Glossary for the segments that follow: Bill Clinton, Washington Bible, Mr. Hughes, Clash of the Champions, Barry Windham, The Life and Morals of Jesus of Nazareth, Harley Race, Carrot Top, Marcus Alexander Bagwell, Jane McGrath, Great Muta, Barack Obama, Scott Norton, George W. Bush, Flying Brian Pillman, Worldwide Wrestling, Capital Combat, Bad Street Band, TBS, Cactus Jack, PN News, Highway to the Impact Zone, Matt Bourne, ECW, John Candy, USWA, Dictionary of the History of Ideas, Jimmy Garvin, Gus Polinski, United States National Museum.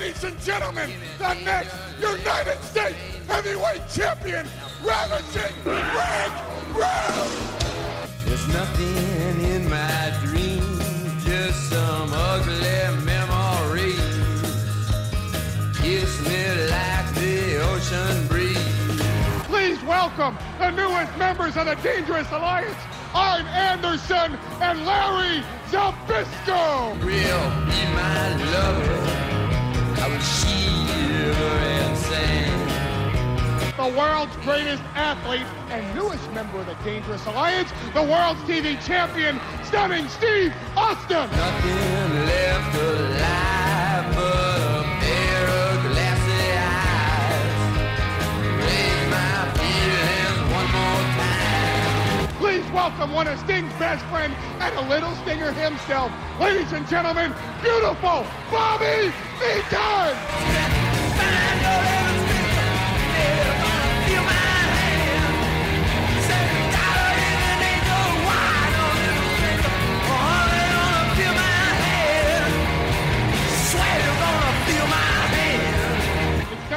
Ladies and gentlemen, the next United States Heavyweight Champion, Ravishing Rick Rude! There's nothing in my dreams, just some ugly memories. Kiss me like the ocean breeze. Please welcome the newest members of the Dangerous Alliance, Arn Anderson and Larry Zbyszko. Will be my lover. I will shiver and sing. The world's greatest athlete and newest member of the Dangerous Alliance, the world's TV champion, stunning Steve Austin. Nothing left alive but a pair of glassy eyes. Raise my feelings one more time. Please welcome one of Sting's best friends and a little stinger himself. Ladies and gentlemen, beautiful Bobby Eaton! It's not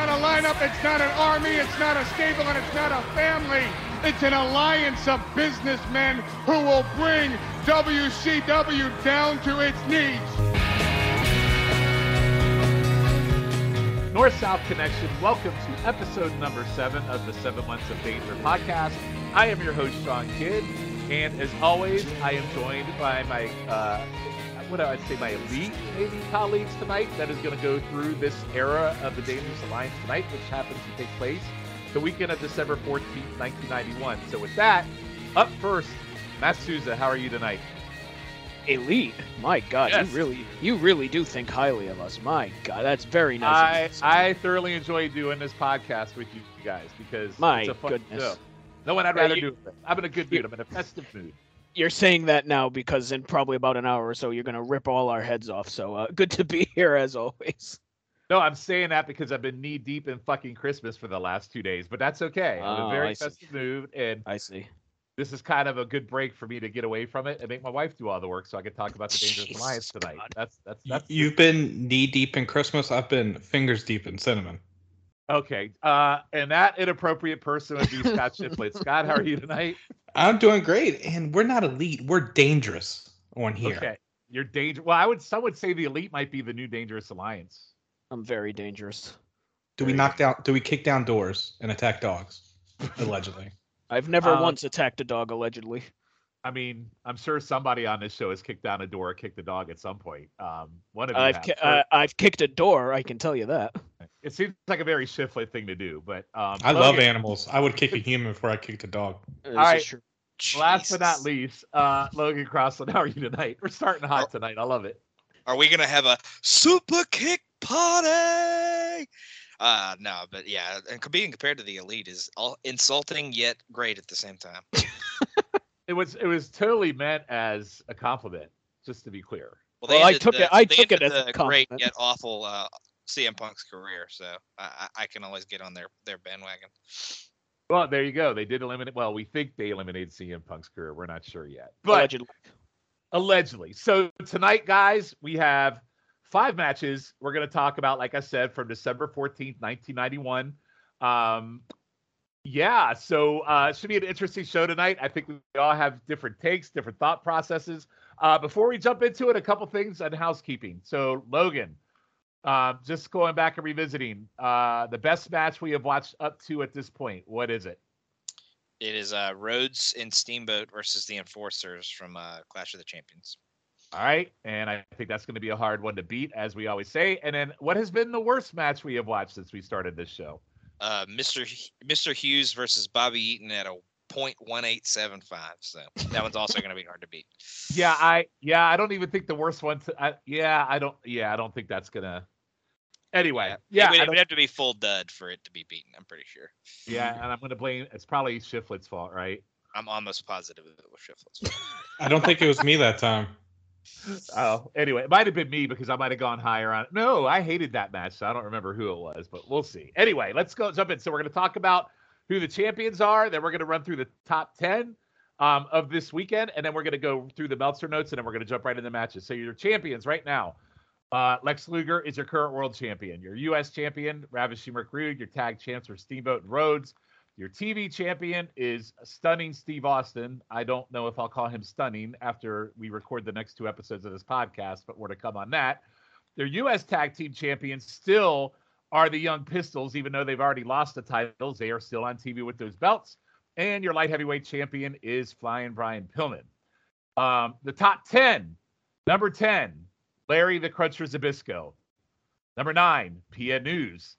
a lineup, it's not an army, it's not a stable, and it's not a family. It's an alliance of businessmen who will bring WCW down to its knees. North-South Connection, welcome to episode number 7 of the 7 Months of Danger podcast. I am your host, Sean Kidd, and as always, I am joined by my, my elite, maybe, colleagues tonight that is going to go through this era of the Dangerous Alliance tonight, which happens to take place the weekend of December 14th, 1991. So with that, up first, Matt Souza, how are you tonight? Elite. My God, yes. you really do think highly of us. My God, that's very nice. I thoroughly enjoy doing this podcast with you guys because it's a fun goodness. Show. No one I'd rather do it. I'm in a good mood. I'm in a festive mood. You're saying that now because in probably about an hour or so, you're going to rip all our heads off. So good to be here as always. No, I'm saying that because I've been knee deep in fucking Christmas for the last 2 days, but that's okay. I'm a very festive mood, and I see this is kind of a good break for me to get away from it and make my wife do all the work, so I can talk about the Dangerous Alliance tonight. God. That's you've been knee deep in Christmas. I've been fingers deep in cinnamon. Okay, and that inappropriate person would be Scott Shipley. Scott, how are you tonight? I'm doing great, and we're not elite. We're dangerous on here. Okay, you're dangerous. Well, some would say the elite might be the new Dangerous Alliance. I'm very dangerous. Do we kick down doors and attack dogs? Allegedly. I've never once attacked a dog, allegedly. I mean, I'm sure somebody on this show has kicked down a door or kicked a dog at some point. One of you I've kicked a door, I can tell you that. It seems like a very Shiflet thing to do, but... I love animals. I would kick a human before I kicked a dog. All right. True? Last but not least, Logan Crossland, how are you tonight? We're starting hot tonight. I love it. Are we going to have a super kick party? No, but yeah, and being compared to the elite is all insulting yet great at the same time. It was totally meant as a compliment, just to be clear. Well, I took it as a compliment. Great yet awful CM Punk's career, so I can always get on their bandwagon. Well, there you go. They did eliminate. Well, we think they eliminated CM Punk's career. We're not sure yet, but allegedly. So tonight, guys, we have 5 matches we're going to talk about, like I said, from December 14th, 1991. It should be an interesting show tonight. I think we all have different takes, different thought processes. Before we jump into it, a couple things on housekeeping. So, Logan, just going back and revisiting, the best match we have watched up to at this point, what is it? It is Rhodes and Steamboat versus the Enforcers from Clash of the Champions. All right, and I think that's going to be a hard one to beat, as we always say. And then, what has been the worst match we have watched since we started this show? Mr. Hughes versus Bobby Eaton at a .1875. So that one's also going to be hard to beat. Yeah, I don't even think the worst one. I don't think that's gonna. Anyway, it would have to be full dud for it to be beaten. I'm pretty sure. Yeah, and I'm going to blame. It's probably Shiflet's fault, right? I'm almost positive it was Shiflet's fault. I don't think it was me that time. Oh, anyway, it might have been me because I might have gone higher on it. No, I hated that match, so I don't remember who it was, but we'll see. Anyway, let's go jump in. So we're going to talk about who the champions are, then we're going to run through the top 10 of this weekend, and then we're going to go through the Meltzer notes, and then we're going to jump right into the matches. So your champions right now Lex Luger is your current world champion. Your U.S. champion, Ravishing Rick Rude. Your tag champs are Steamboat and Rhodes. Your TV champion is Stunning Steve Austin. I don't know if I'll call him stunning after we record the next two episodes of this podcast, but we're to come on that. Their U.S. tag team champions still are the Young Pistols, even though they've already lost the titles. They are still on TV with those belts. And your light heavyweight champion is Flying Brian Pillman. The top 10, number 10, Larry the Cruncher Zbyszko. Number 9, PN News.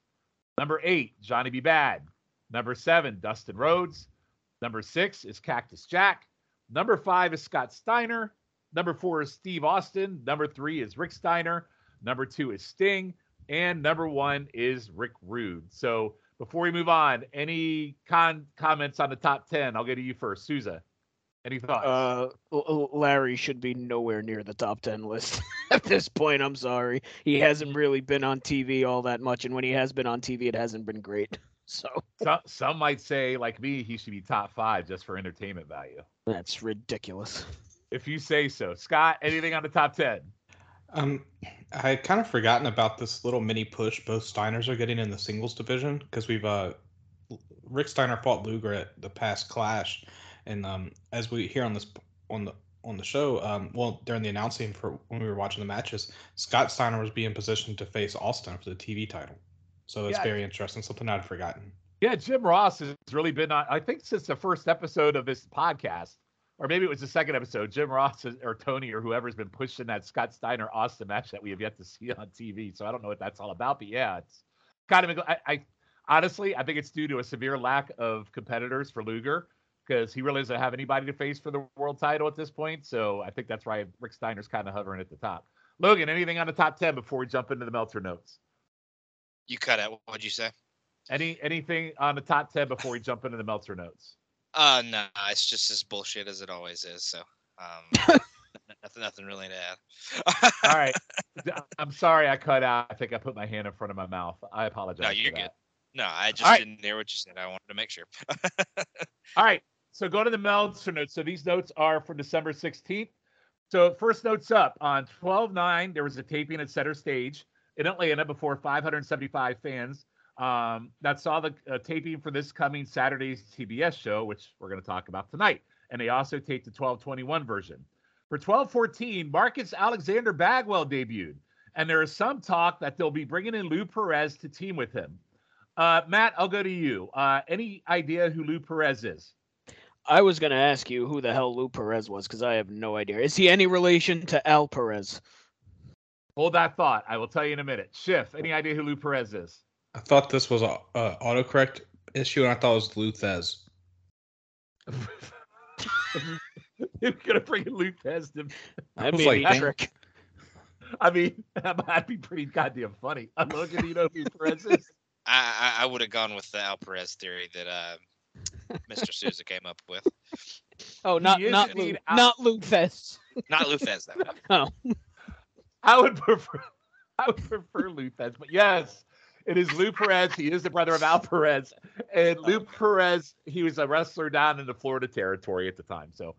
Number 8, Johnny B. Bad. Number 7, Dustin Rhodes. Number 6 is Cactus Jack. Number 5 is Scott Steiner. Number 4 is Steve Austin. Number 3 is Rick Steiner. Number 2 is Sting. And number 1 is Rick Rude. So before we move on, any comments on the top 10? I'll go to you first. Souza, any thoughts? Larry should be nowhere near the top 10 list at this point. I'm sorry. He hasn't really been on TV all that much. And when he has been on TV, it hasn't been great. So some might say, like me, he should be top 5 just for entertainment value. That's ridiculous. If you say so. Scott, anything on the top 10? I had kind of forgotten about this little mini push both Steiners are getting in the singles division, because we've Rick Steiner fought Luger at the past Clash, and as we hear on the show, well, during the announcing for when we were watching the matches, Scott Steiner was being positioned to face Austin for the TV title, so that's very interesting. Something I'd forgotten. Yeah, Jim Ross has really been on. I think since the first episode of this podcast. Or maybe it was the second episode, Jim Ross or Tony or whoever's been pushing that Scott Steiner-Austin match that we have yet to see on TV. So I don't know what that's all about. But, yeah, it's kind of – I honestly, I think it's due to a severe lack of competitors for Luger, because he really doesn't have anybody to face for the world title at this point. So I think that's why Rick Steiner's kind of hovering at the top. Logan, anything on the top 10 before we jump into the Meltzer notes? You cut out. What'd you say? Anything on the top 10 before we jump into the Meltzer notes? No, it's just as bullshit as it always is. So, nothing really to add. All right. I'm sorry I cut out. I think I put my hand in front of my mouth. I apologize. No, you're good. No, I just didn't hear what you said. I wanted to make sure. All right. So go to the Meltzer notes. So these notes are from December 16th. So first notes up on 12/9, there was a taping at Center Stage in Atlanta before 575 fans. That saw the taping for this coming Saturday's TBS show, which we're going to talk about tonight. And they also taped the 12/21 version. For 12/14, Marcus Alexander Bagwell debuted. And there is some talk that they'll be bringing in Lou Perez to team with him. Matt, I'll go to you. Any idea who Lou Perez is? I was going to ask you who the hell Lou Perez was, because I have no idea. Is he any relation to Al Perez? Hold that thought. I will tell you in a minute. Schiff, any idea who Lou Perez is? I thought this was an autocorrect issue, and I thought it was Lou Thez. You're going to bring Lou Thez to me. That'd be like, trick. I mean, that'd be pretty goddamn funny. I'm looking, you know who Perez is? I would have gone with the Al Perez theory that Mr. Souza came up with. Oh, not Lou Thez, though. Oh. I would prefer Lou Thez, but yes. It is Lou Perez. He is the brother of Al Perez. And Lou Perez, he was a wrestler down in the Florida territory at the time. So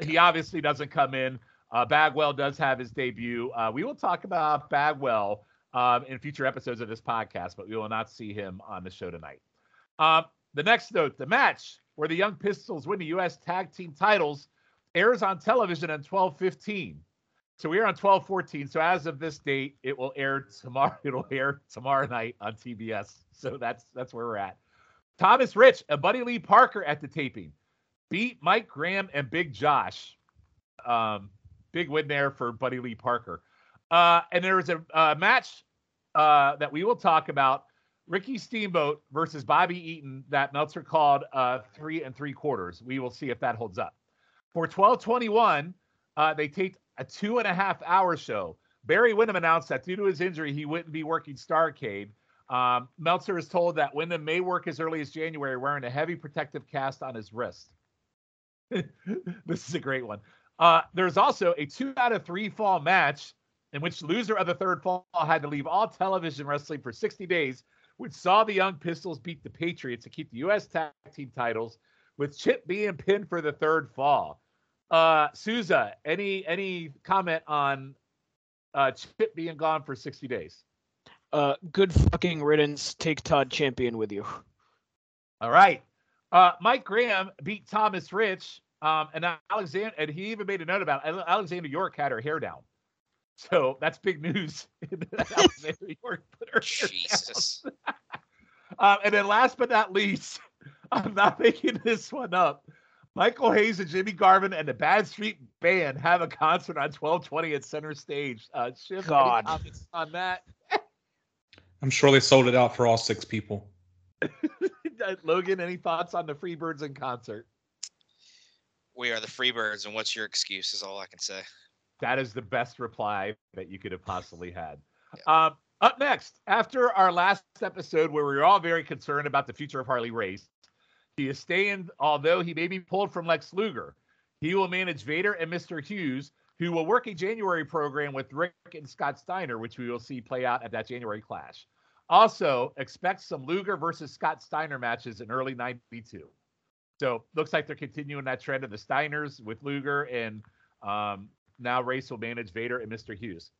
he obviously doesn't come in. Bagwell does have his debut. We will talk about Bagwell in future episodes of this podcast, but we will not see him on the show tonight. The next note, the match where the Young Pistols win the U.S. Tag Team titles airs on television on 12/15. So we are on 12/14. So as of this date, it will air tomorrow. It'll air tomorrow night on TBS. So that's where we're at. Thomas Rich and Buddy Lee Parker at the taping beat Mike Graham and Big Josh. Big win there for Buddy Lee Parker. And there was a match that we will talk about: Ricky Steamboat versus Bobby Eaton. That Meltzer called 3 3/4. We will see if that holds up. For 12/21, they taped a 2.5-hour show. Barry Windham announced that due to his injury, he wouldn't be working Starcade. Meltzer is told that Windham may work as early as January wearing a heavy protective cast on his wrist. This is a great one. There's also a 2 out of 3 fall match in which the loser of the third fall had to leave all television wrestling for 60 days, which saw the Young Pistols beat the Patriots to keep the U.S. tag team titles, with Chip being pinned for the third fall. Souza, any comment on Chip being gone for 60 days. Good fucking riddance. Take Todd Champion with you. All right. Mike Graham beat Thomas Rich. And Alexander, and he even made a note about it. Alexander York had her hair down. So that's big news. Alexander York put her Jesus. Hair down. And then last but not least, I'm not making this one up. Michael Hayes and Jimmy Garvin and the Bad Street Band have a concert on 1220 at Center Stage. Shiv, God. Any comments on that? I'm sure they sold it out for all six people. Logan, any thoughts on the Freebirds in concert? We are the Freebirds, and what's your excuse is all I can say. That is the best reply that you could have possibly had. Yeah. Up next, after our last episode where we were all very concerned about the future of Harley Race, he is staying, although he may be pulled from Lex Luger. He will manage Vader and Mr. Hughes, who will work a January program with Rick and Scott Steiner, which we will see play out at that January clash. Also, expect some Luger versus Scott Steiner matches in early 92. So, looks like they're continuing that trend of the Steiners with Luger, and now Race will manage Vader and Mr. Hughes.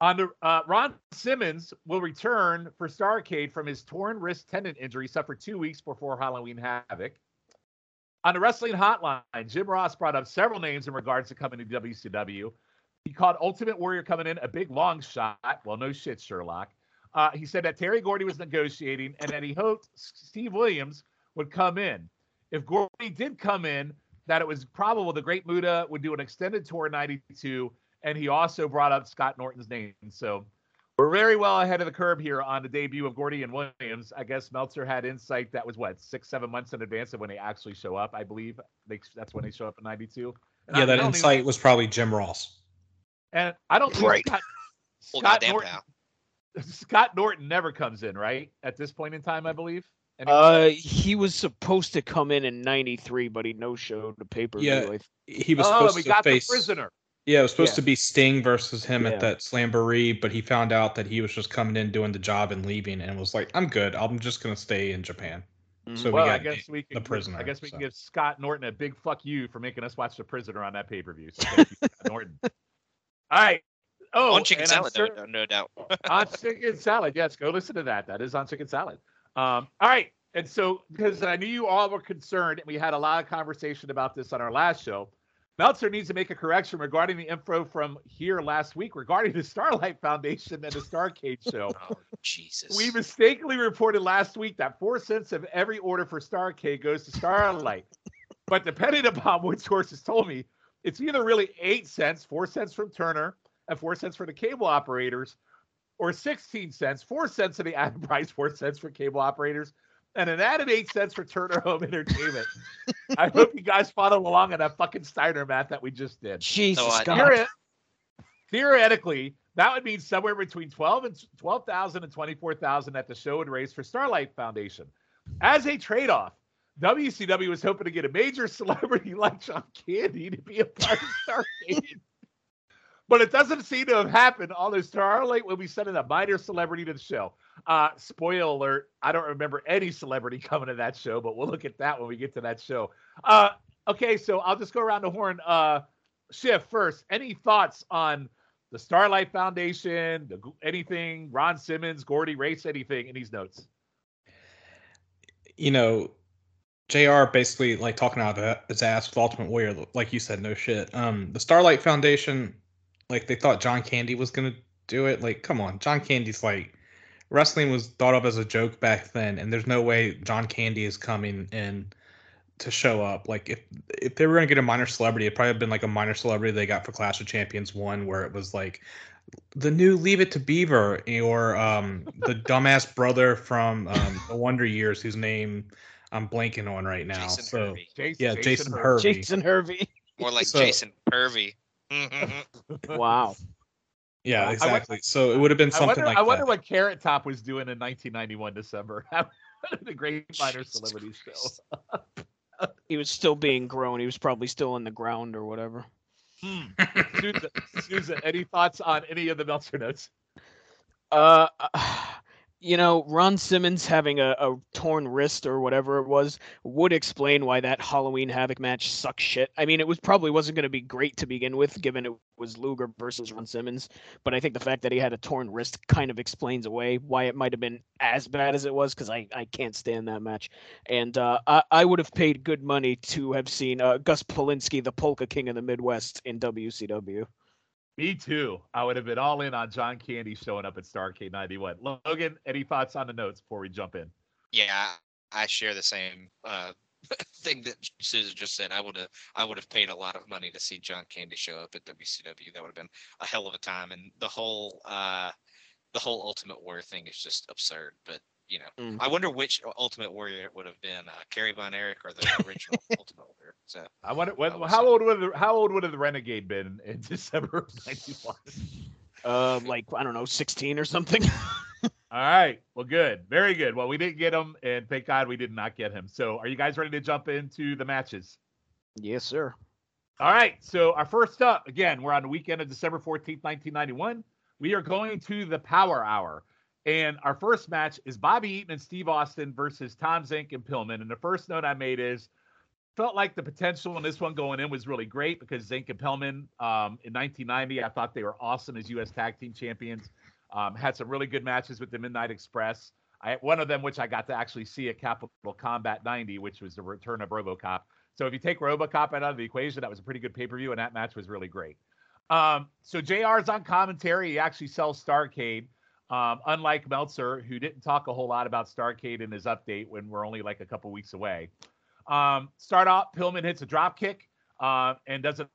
On the Ron Simmons will return for Starcade from his torn wrist tendon injury suffered 2 weeks before Halloween Havoc. On the Wrestling Hotline, Jim Ross brought up several names in regards to coming to WCW. He called Ultimate Warrior coming in a big long shot. Well, no shit, Sherlock. He said that Terry Gordy was negotiating and that he hoped Steve Williams would come in. If Gordy did come in, that it was probable the Great Muta would do an extended tour in 92, and he also brought up Scott Norton's name. So we're very well ahead of the curve here on the debut of Gordy and Williams. I guess Meltzer had insight that was, what, 6-7 months in advance of when they actually show up, I believe. That's when they show up in 92. And yeah, that insight was probably Jim Ross. And I don't think Scott Norton never comes in, right, at this point in time, I believe? He was supposed to come in 93, but he no-showed the pay-per-view. Yeah, he was supposed to face... the prisoner. Yeah, it was supposed to be Sting versus him at that Slamboree, but he found out that he was just coming in, doing the job, and leaving, and was like, "I'm good. I'm just gonna stay in Japan." So I guess we can give Scott Norton a big fuck you for making us watch the prisoner on that pay-per-view. So thank you, Scott Norton. All right. Oh, on Chicken Salad, no doubt. On Chicken Salad, yes. Go listen to that. That is on Chicken Salad. All right. And so, because I knew you all were concerned, and we had a lot of conversation about this on our last show. Meltzer needs to make a correction regarding the info from here last week regarding the Starlight Foundation and the Starcade show. Oh, Jesus. We mistakenly reported last week that 4 cents of every order for Starcade goes to Starlight. But depending upon what sources told me, it's either really 8 cents, 4 cents from Turner, and 4 cents for the cable operators, or 16 cents, 4 cents of the ad price, 4 cents for cable operators, and an added 8 cents for Turner Home Entertainment. I hope you guys follow along on that fucking Steiner math that we just did. Jesus, so, God. Theoretically, that would mean somewhere between 12,000 and 24,000 at the show and raise for Starlight Foundation. As a trade-off, WCW was hoping to get a major celebrity like John Candy to be a part of Starcade. But it doesn't seem to have happened, although Starlight will be sending a minor celebrity to the show. Spoiler alert, I don't remember any celebrity coming to that show, but we'll look at that when we get to that show. Okay, so I'll just go around the horn. Schiff, first, any thoughts on the Starlight Foundation, anything, Ron Simmons, Gordy, Race, anything in these notes? You know, JR basically, like, talking out of his ass with Ultimate Warrior, like you said, no shit. The Starlight Foundation... Like, they thought John Candy was going to do it. Like, come on. John Candy's like... Wrestling was thought of as a joke back then, and there's no way John Candy is coming in to show up. Like, if they were going to get a minor celebrity, it'd probably have been, like, a minor celebrity they got for Clash of Champions 1, where it was, like, the new Leave It to Beaver, or the dumbass brother from The Wonder Years, whose name I'm blanking on right now. Jason Hervey. More like Jason Hervey. Wow. Yeah, exactly. So it would have been something like that. I wonder what Carrot Top was doing in 1991 December. The Great Minor Celebrity Show. He was still being grown. He was probably still on the ground or whatever. Susan, any thoughts on any of the Meltzer notes? you know, Ron Simmons having a torn wrist or whatever it was would explain why that Halloween Havoc match sucks shit. I mean, it was probably wasn't going to be great to begin with, given it was Luger versus Ron Simmons. But I think the fact that he had a torn wrist kind of explains away why it might have been as bad as it was, because I can't stand that match. And I would have paid good money to have seen Gus Polinski, the Polka King of the Midwest, in WCW. Me too. I would have been all in on John Candy showing up at Starcade 91. Logan, any thoughts on the notes before we jump in? Yeah, I share the same thing that Susan just said. I would have paid a lot of money to see John Candy show up at WCW. That would have been a hell of a time. And the whole Ultimate Warrior thing is just absurd. But you know, I wonder which Ultimate Warrior it would have been, Kerry Von Erich or the original Ultimate Warrior. So I wonder how old would have the Renegade been in December of 91? Like, I don't know, 16 or something. All right. Well, good. Very good. Well, we didn't get him, and thank God we did not get him. So are you guys ready to jump into the matches? Yes, sir. All right. So our first up, again, we're on the weekend of December 14th, 1991. We are going to the Power Hour. And our first match is Bobby Eaton and Steve Austin versus Tom Zenk and Pillman. And the first note I made is, felt like the potential in this one going in was really great, because Zenk and Pillman in 1990, I thought they were awesome as U.S. Tag Team Champions. Had some really good matches with the Midnight Express. One of them, which I got to actually see at Capital Combat 90, which was the return of RoboCop. So if you take RoboCop out of the equation, that was a pretty good pay-per-view, and that match was really great. So JR's on commentary. He actually sells Starcade. Unlike Meltzer, who didn't talk a whole lot about Starcade in his update when we're only like a couple weeks away. Start off, Pillman hits a drop kick and does a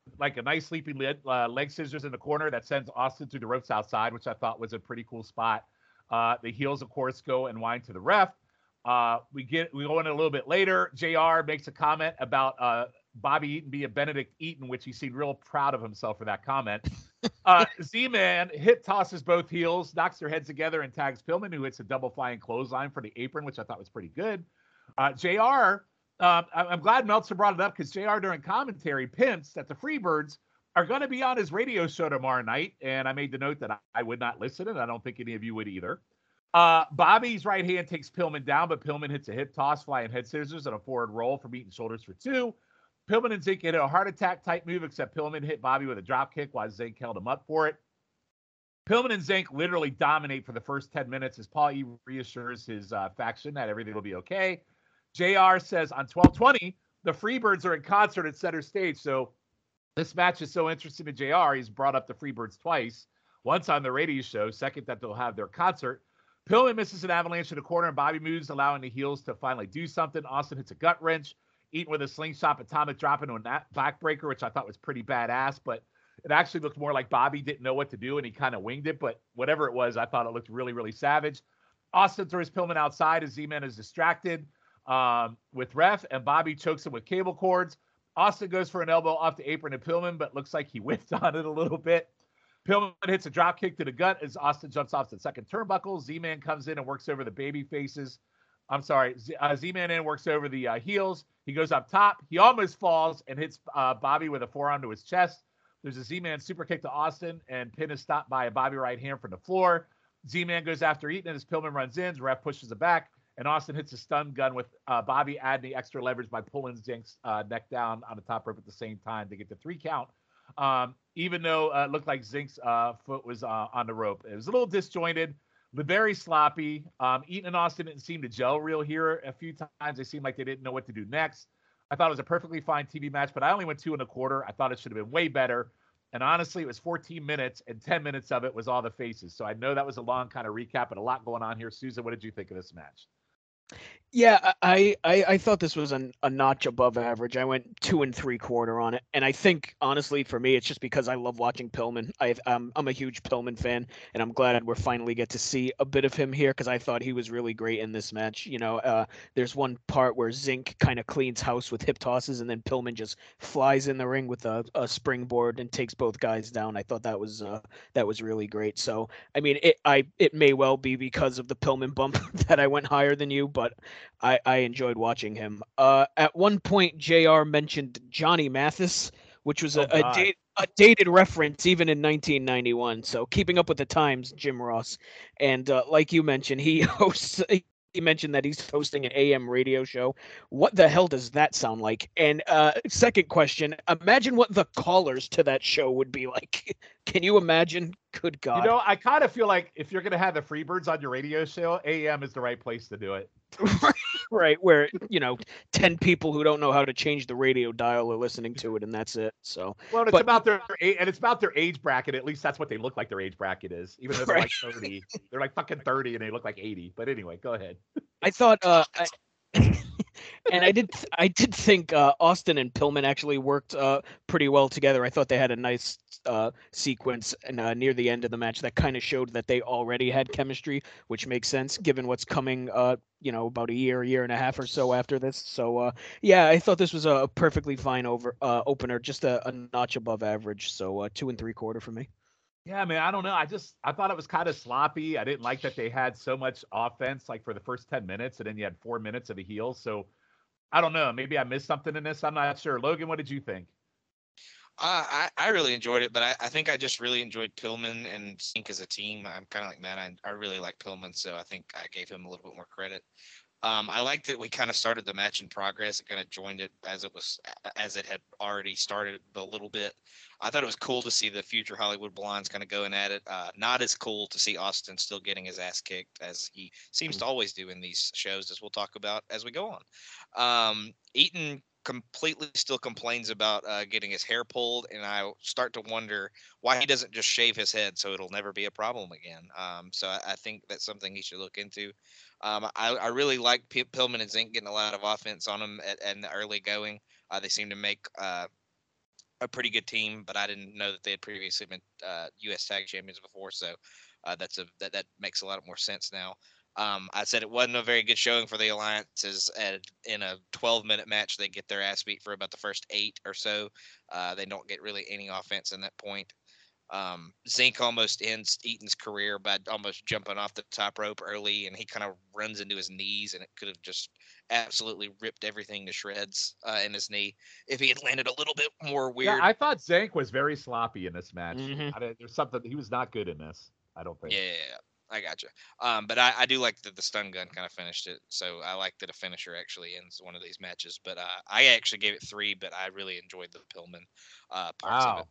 nice sleeping leg scissors in the corner that sends Austin to the ropes outside, which I thought was a pretty cool spot. The heels, of course, go and whine to the ref. We go in a little bit later. JR makes a comment about Bobby Eaton being Benedict Eaton, which he seemed real proud of himself for that comment. Z-Man hip tosses both heels, knocks their heads together, and tags Pillman, who hits a double flying clothesline for the apron, which I thought was pretty good. JR, I'm glad Meltzer brought it up, because JR during commentary pimps that the Freebirds are going to be on his radio show tomorrow night, and I made the note that I would not listen, and I don't think any of you would either. Bobby's right hand takes Pillman down, but Pillman hits a hip toss, flying head scissors, and a forward roll from Eaton shoulders for two. Pillman and Zenk hit a heart attack type move, except Pillman hit Bobby with a drop kick while Zenk held him up for it. Pillman and Zenk literally dominate for the first 10 minutes as Paul E. reassures his faction that everything will be okay. JR says on 12/20, the Freebirds are in concert at center stage, so this match is so interesting to JR, he's brought up the Freebirds twice, once on the radio show, second that they'll have their concert. Pillman misses an avalanche in the corner, and Bobby moves, allowing the heels to finally do something. Austin hits a gut wrench. Eaton with a slingshot atomic drop into a backbreaker, which I thought was pretty badass, but it actually looked more like Bobby didn't know what to do and he kind of winged it, but whatever it was, I thought it looked really, really savage. Austin throws Pillman outside as Z-Man is distracted with ref, and Bobby chokes him with cable cords. Austin goes for an elbow off the apron to Pillman, but looks like he whiffed on it a little bit. Pillman hits a drop kick to the gut as Austin jumps off the second turnbuckle. Z-Man comes in and works over the baby faces. I'm sorry, Z-Man in works over the heels. He goes up top. He almost falls and hits Bobby with a forearm to his chest. There's a Z-Man super kick to Austin, and pin is stopped by a Bobby right hand from the floor. Z-Man goes after Eaton, and as Pillman runs in, the ref pushes it back, and Austin hits a stun gun with Bobby adding the extra leverage by pulling Zenk's neck down on the top rope at the same time to get the 3 count. Even though it looked like Zenk's foot was on the rope. It was a little disjointed. Very sloppy. Eaton and Austin didn't seem to gel real here a few times. They seemed like they didn't know what to do next. I thought it was a perfectly fine TV match, but I only went 2.25. I thought it should have been way better. And honestly, it was 14 minutes, and 10 minutes of it was all the faces. So I know that was a long kind of recap, but a lot going on here. Susan, what did you think of this match? Yeah, I thought this was a notch above average. I went 2.75 on it, and I think honestly for me, it's just because I love watching Pillman. I'm a huge Pillman fan, and I'm glad we're finally get to see a bit of him here, because I thought he was really great in this match. You know, there's one part where Zenk kind of cleans house with hip tosses, and then Pillman just flies in the ring with a springboard and takes both guys down. I thought that was really great. So I mean, it may well be because of the Pillman bump that I went higher than you, but I enjoyed watching him. At one point, JR mentioned Johnny Mathis, which was a, oh, a, da- a dated reference even in 1991. So keeping up with the times, Jim Ross. And like you mentioned, he hosts. He mentioned that he's hosting an AM radio show. What the hell does that sound like? And second question, imagine what the callers to that show would be like. Can you imagine? Good God. You know, I kind of feel like if you're going to have the Freebirds on your radio show, AM is the right place to do it. Right, where, you know, 10 people who don't know how to change the radio dial are listening to it, and that's it. So, well, it's about their age bracket. At least that's what they look like their age bracket is. Even though they're right. Like 30, they're like fucking 30, and they look like 80. But anyway, go ahead. I thought, and I did think Austin and Pillman actually worked pretty well together. I thought they had a nice sequence and near the end of the match that kind of showed that they already had chemistry, which makes sense given what's coming. You know, about a year and a half or so after this. So, yeah, I thought this was a perfectly fine opener, just a notch above average. So 2 3/4 for me. Yeah, man, I don't know. I thought it was kind of sloppy. I didn't like that they had so much offense, like for the first 10 minutes, and then you had 4 minutes of a heel. So I don't know. Maybe I missed something in this. I'm not sure. Logan, what did you think? I really enjoyed it, but I think I just really enjoyed Pillman and Sink as a team. I'm kind of like Matt. I really like Pillman, so I think I gave him a little bit more credit. I liked that we kind of started the match in progress. It kind of joined it as it had already started a little bit. I thought it was cool to see the future Hollywood Blondes kind of going at it. Not as cool to see Austin still getting his ass kicked as he seems to always do in these shows, as we'll talk about as we go on. Eaton completely still complains about getting his hair pulled, and I start to wonder why he doesn't just shave his head so it'll never be a problem again. So I think that's something he should look into. I really like Pillman and Zenk getting a lot of offense on him in the early going. They seem to make a pretty good team, but I didn't know that they had previously been U.S. Tag Champions before, so that makes a lot more sense now. I said it wasn't a very good showing for the Alliances. In a 12-minute match, they get their ass beat for about the first 8 or so. They don't get really any offense in that point. Zenk almost ends Eaton's career by almost jumping off the top rope early, and he kind of runs into his knees, and it could have just absolutely ripped everything to shreds in his knee if he had landed a little bit more weird. Yeah, I thought Zenk was very sloppy in this match. Mm-hmm. There's something, he was not good in this, I don't think. Yeah. I gotcha. But I do like that the stun gun kind of finished it. So I like that a finisher actually ends one of these matches. But I actually gave it 3, but I really enjoyed the Pillman parts of it.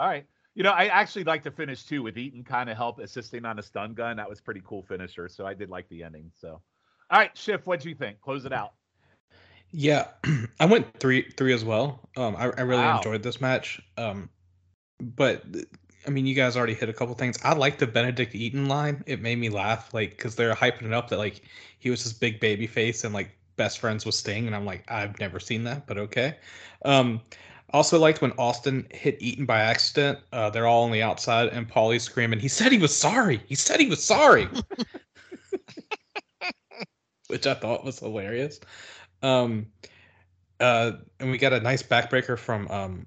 All right. You know, I actually like the finish too, with Eaton kind of help assisting on a stun gun. That was pretty cool finisher. So I did like the ending. So, all right, Schiff, what'd you think? Close it out. Yeah, I went 3 as well. I really enjoyed this match. But I mean, you guys already hit a couple things. I like the Benedict Eaton line. It made me laugh, like, because they're hyping it up that, like, he was this big baby face and, like, best friends with Sting. And I'm like, I've never seen that, but okay. Also liked when Austin hit Eaton by accident. They're all on the outside, and Paulie's screaming, he said he was sorry. He said he was sorry. Which I thought was hilarious. And we got a nice backbreaker from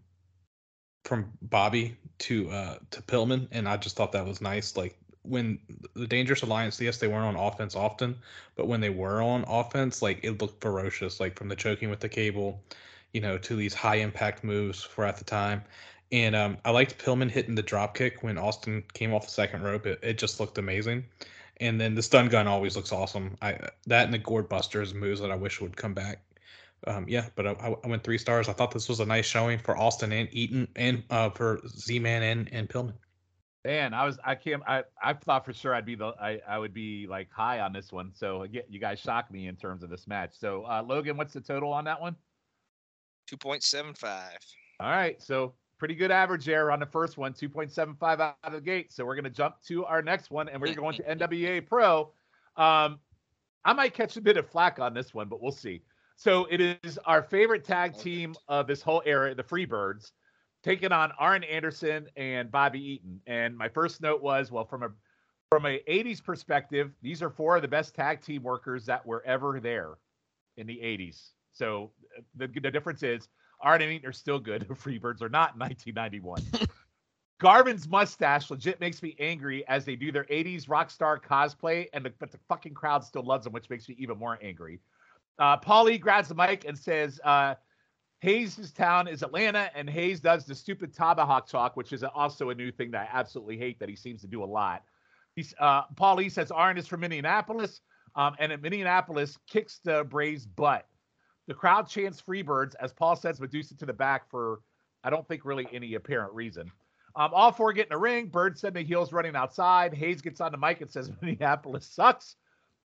Bobby to Pillman, and I just thought that was nice. Like, when the Dangerous Alliance, yes, they weren't on offense often, but when they were on offense, like, it looked ferocious, like from the choking with the cable, you know, to these high impact moves for at the time. And I liked Pillman hitting the drop kick when Austin came off the second rope. It just looked amazing. And then the stun gun always looks awesome. That and the gourd busters moves that I wish would come back. But I went 3 stars. I thought this was a nice showing for Austin and Eaton, and for Z-Man and Pillman. Man, I thought for sure I would be like high on this one. So again, you guys shocked me in terms of this match. So Logan, what's the total on that one? 2.75. All right, so pretty good average there on the first one. 2.75 out of the gate. So we're gonna jump to our next one, and we're going to NWA Pro. I might catch a bit of flack on this one, but we'll see. So it is our favorite tag team of this whole era, the Freebirds, taking on Arn Anderson and Bobby Eaton. And my first note was, well, from a 80s perspective, these are 4 of the best tag team workers that were ever there in the 80s. So the difference is Arn and Eaton are still good. The Freebirds are not in 1991. Garvin's mustache legit makes me angry as they do their 80s rock star cosplay, but the fucking crowd still loves them, which makes me even more angry. Paulie grabs the mic and says, Hayes' town is Atlanta, and Hayes does the stupid Tomahawk talk, which is also a new thing that I absolutely hate that he seems to do a lot. He's, Paul Lee says Arn is from Minneapolis, and at Minneapolis, kicks the Braves' butt. The crowd chants Freebirds as Paul sends Medusa to the back for, I don't think, really any apparent reason. All four get in a ring. Bird send the heels running outside. Hayes gets on the mic and says Minneapolis sucks.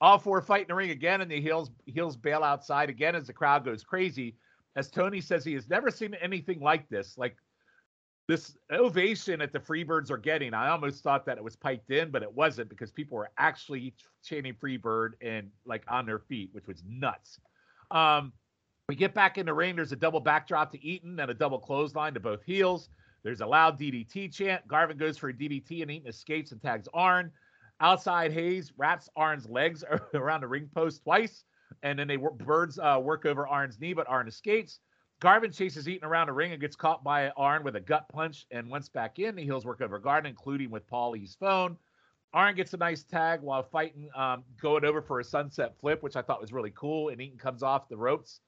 All four fight in the ring again, and the heels bail outside again as the crowd goes crazy. As Tony says, he has never seen anything like this. Like, this ovation that the Freebirds are getting, I almost thought that it was piped in, but it wasn't, because people were actually chanting Freebird and, like, on their feet, which was nuts. We get back in the ring. There's a double backdrop to Eaton and a double clothesline to both heels. There's a loud DDT chant. Garvin goes for a DDT, and Eaton escapes and tags Arn. Outside, Hayes wraps Arn's legs around the ring post twice, and then Birds work over Arn's knee, but Arn escapes. Garvin chases Eaton around the ring and gets caught by Arn with a gut punch, and once back in, the heels work over Garvin, including with Paulie's phone. Arn gets a nice tag while fighting, going over for a sunset flip, which I thought was really cool, and Eaton comes off the ropes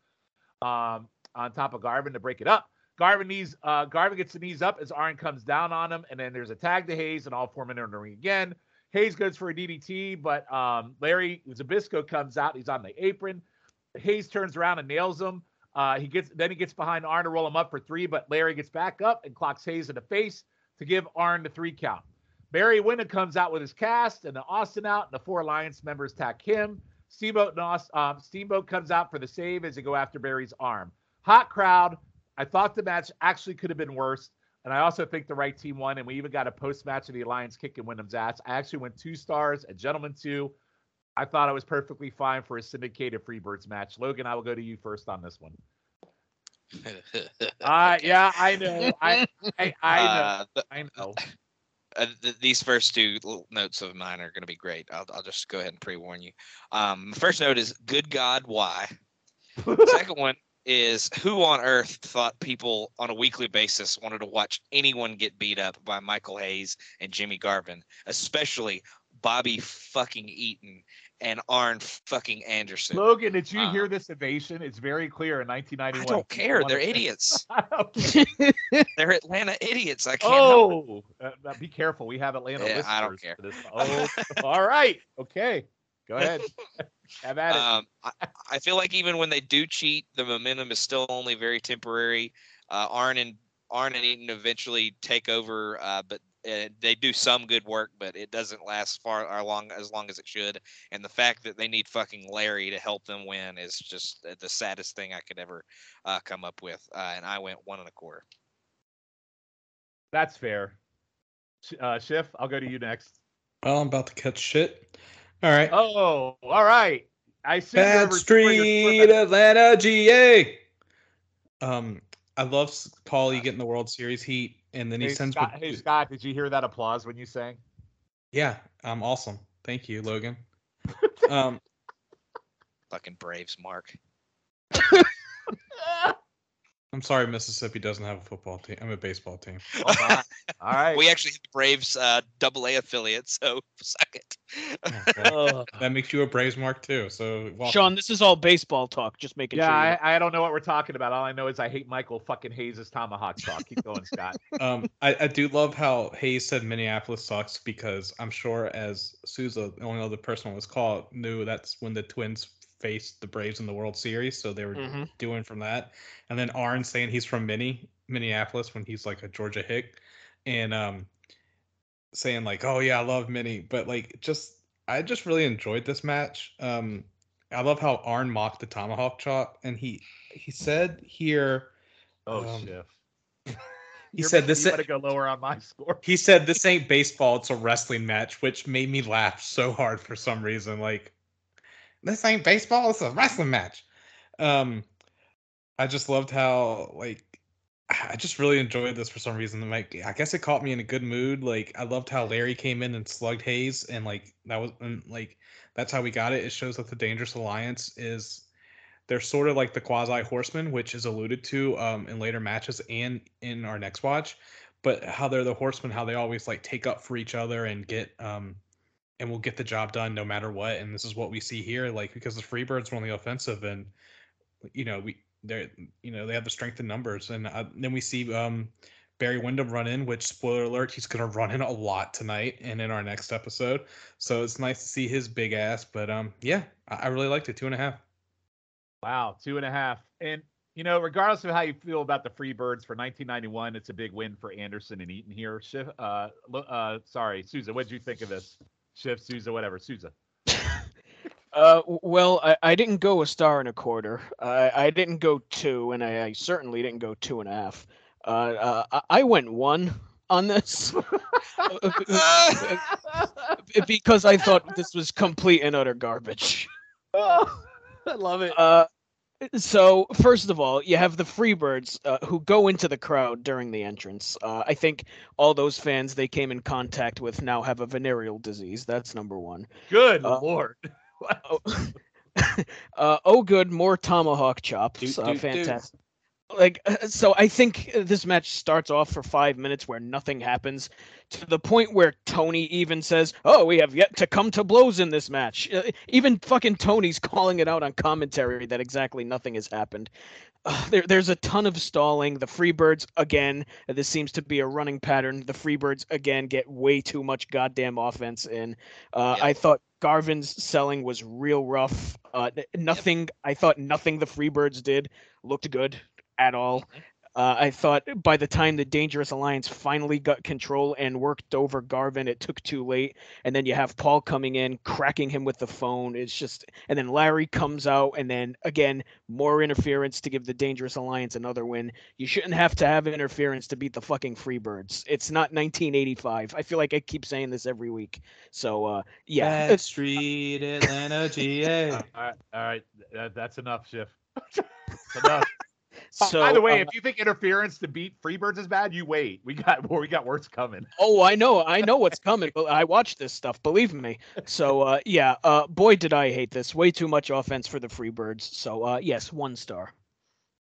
on top of Garvin to break it up. Garvin gets the knees up as Arn comes down on him, and then there's a tag to Hayes, and all 4 men are in the ring again. Hayes goes for a DDT, but Larry Zbyszko comes out. He's on the apron. Hayes turns around and nails him. He gets behind Arn to roll him up for 3, but Larry gets back up and clocks Hayes in the face to give Arn the 3 count. Barry Windham comes out with his cast and the Austin out, and the 4 Alliance members attack him. Steamboat comes out for the save as they go after Barry's arm. Hot crowd. I thought the match actually could have been worse, and I also think the right team won, and we even got a post-match of the Alliance kicking Wyndham's ass. I actually went 2 stars, a gentleman 2. I thought it was perfectly fine for a syndicated Freebirds match. Logan, I will go to you first on this one. Yeah, I know. I know. These first 2 little notes of mine are going to be great. I'll just go ahead and pre-warn you. My first note is, good God, why? Second one is, who on earth thought people on a weekly basis wanted to watch anyone get beat up by Michael Hayes and Jimmy Garvin, especially Bobby fucking Eaton and Arn fucking Anderson? Logan, did you hear this ovation? It's very clear in 1991. I don't care. They're idiots. They're Atlanta idiots. I can't. Oh, be careful. We have Atlanta listeners. I don't care. Oh, all right. Okay. Go ahead. Have at it. I feel like even when they do cheat, the momentum is still only very temporary. Arn and Eaton eventually take over, but they do some good work, but it doesn't last as long as it should. And the fact that they need fucking Larry to help them win is just the saddest thing I could ever come up with. And I went 1 1/4. That's fair. Schiff, I'll go to you next. Well, I'm about to catch shit. All right. Oh, all right. I see. Bad Street, Atlanta, GA. I love Paulie getting the World Series heat. And then he sends. Hey Scott, did you hear that applause when you sang? Yeah, I'm awesome. Thank you, Logan. Fucking Braves, Mark. I'm sorry, Mississippi doesn't have a football team. I'm a baseball team. Oh, my. All right. We actually have the Braves AA affiliate, so suck it. That makes you a Braves, Mark, too. So welcome. Sean, this is all baseball talk. Just making sure. Yeah, I don't know what we're talking about. All I know is I hate Michael fucking Hayes' Tomahawk talk. Keep going, Scott. I do love how Hayes said Minneapolis sucks, because I'm sure as Souza, the only other person on this call, knew that's when the Twins faced the Braves in the World Series, so they were doing from that. And then Arn saying he's from Minneapolis when he's like a Georgia hick, and saying like, oh yeah, I love Minnie. But like, I just really enjoyed this match. I love how Arn mocked the Tomahawk chop, and he said here, Schiff. He said this. You gotta go lower on my score. He said this ain't baseball; it's a wrestling match, which made me laugh so hard for some reason. Like, this ain't baseball, it's a wrestling match. I just loved how, like, I just really enjoyed this for some reason. Like, I guess it caught me in a good mood. Like, I loved how Larry came in and slugged Hayes, and like that's how we got it. It shows that the Dangerous Alliance is, they're sort of like the quasi horsemen, which is alluded to in later matches and in our next watch. But how they're the horsemen, how they always like take up for each other and get and we'll get the job done no matter what. And this is what we see here, like, because the Freebirds were on the offensive, and you know, we they have the strength in numbers. And then we see Barry Windham run in, which, spoiler alert, he's going to run in a lot tonight and in our next episode. So it's nice to see his big ass. But yeah, I really liked it. 2.5. Wow, 2.5. And, you know, regardless of how you feel about the Freebirds for 1991, it's a big win for Anderson and Eaton here. Sorry, Souza, what did you think of this? Shiv, Souza, whatever. Souza. Well, I didn't go 1.25 stars. I didn't go 2, and I certainly didn't go 2.5. I went 1 on this because I thought this was complete and utter garbage. Oh, I love it. So, first of all, you have the Freebirds who go into the crowd during the entrance. I think all those fans they came in contact with now have a venereal disease. That's number 1. Good Lord. Oh, good. More tomahawk chops. Fantastic. Like, so I think this match starts off for 5 minutes where nothing happens, to the point where Tony even says, "Oh, we have yet to come to blows in this match." Even fucking Tony's calling it out on commentary that exactly nothing has happened. There's a ton of stalling. The Freebirds, again, this seems to be a running pattern. The Freebirds, again, get way too much goddamn offense in. Yep. I thought Garvin's selling was real rough. Nothing. Yep. I thought nothing the Freebirds did looked good at all. I thought by the time the Dangerous Alliance finally got control and worked over Garvin, it took too late. And then you have Paul coming in, cracking him with the phone. It's just, and then Larry comes out, and then again, more interference to give the Dangerous Alliance another win. You shouldn't have to have interference to beat the fucking Freebirds. It's not 1985. I feel like I keep saying this every week. So, yeah. Bad Street, Atlanta, GA. All right. That's enough, Schiff. That's enough. So, by the way, if you think interference to beat Freebirds is bad, you wait. We got worse coming. Oh, I know what's coming. But I watch this stuff, believe me. So yeah, boy, did I hate this. Way too much offense for the Freebirds. So yes, 1 star.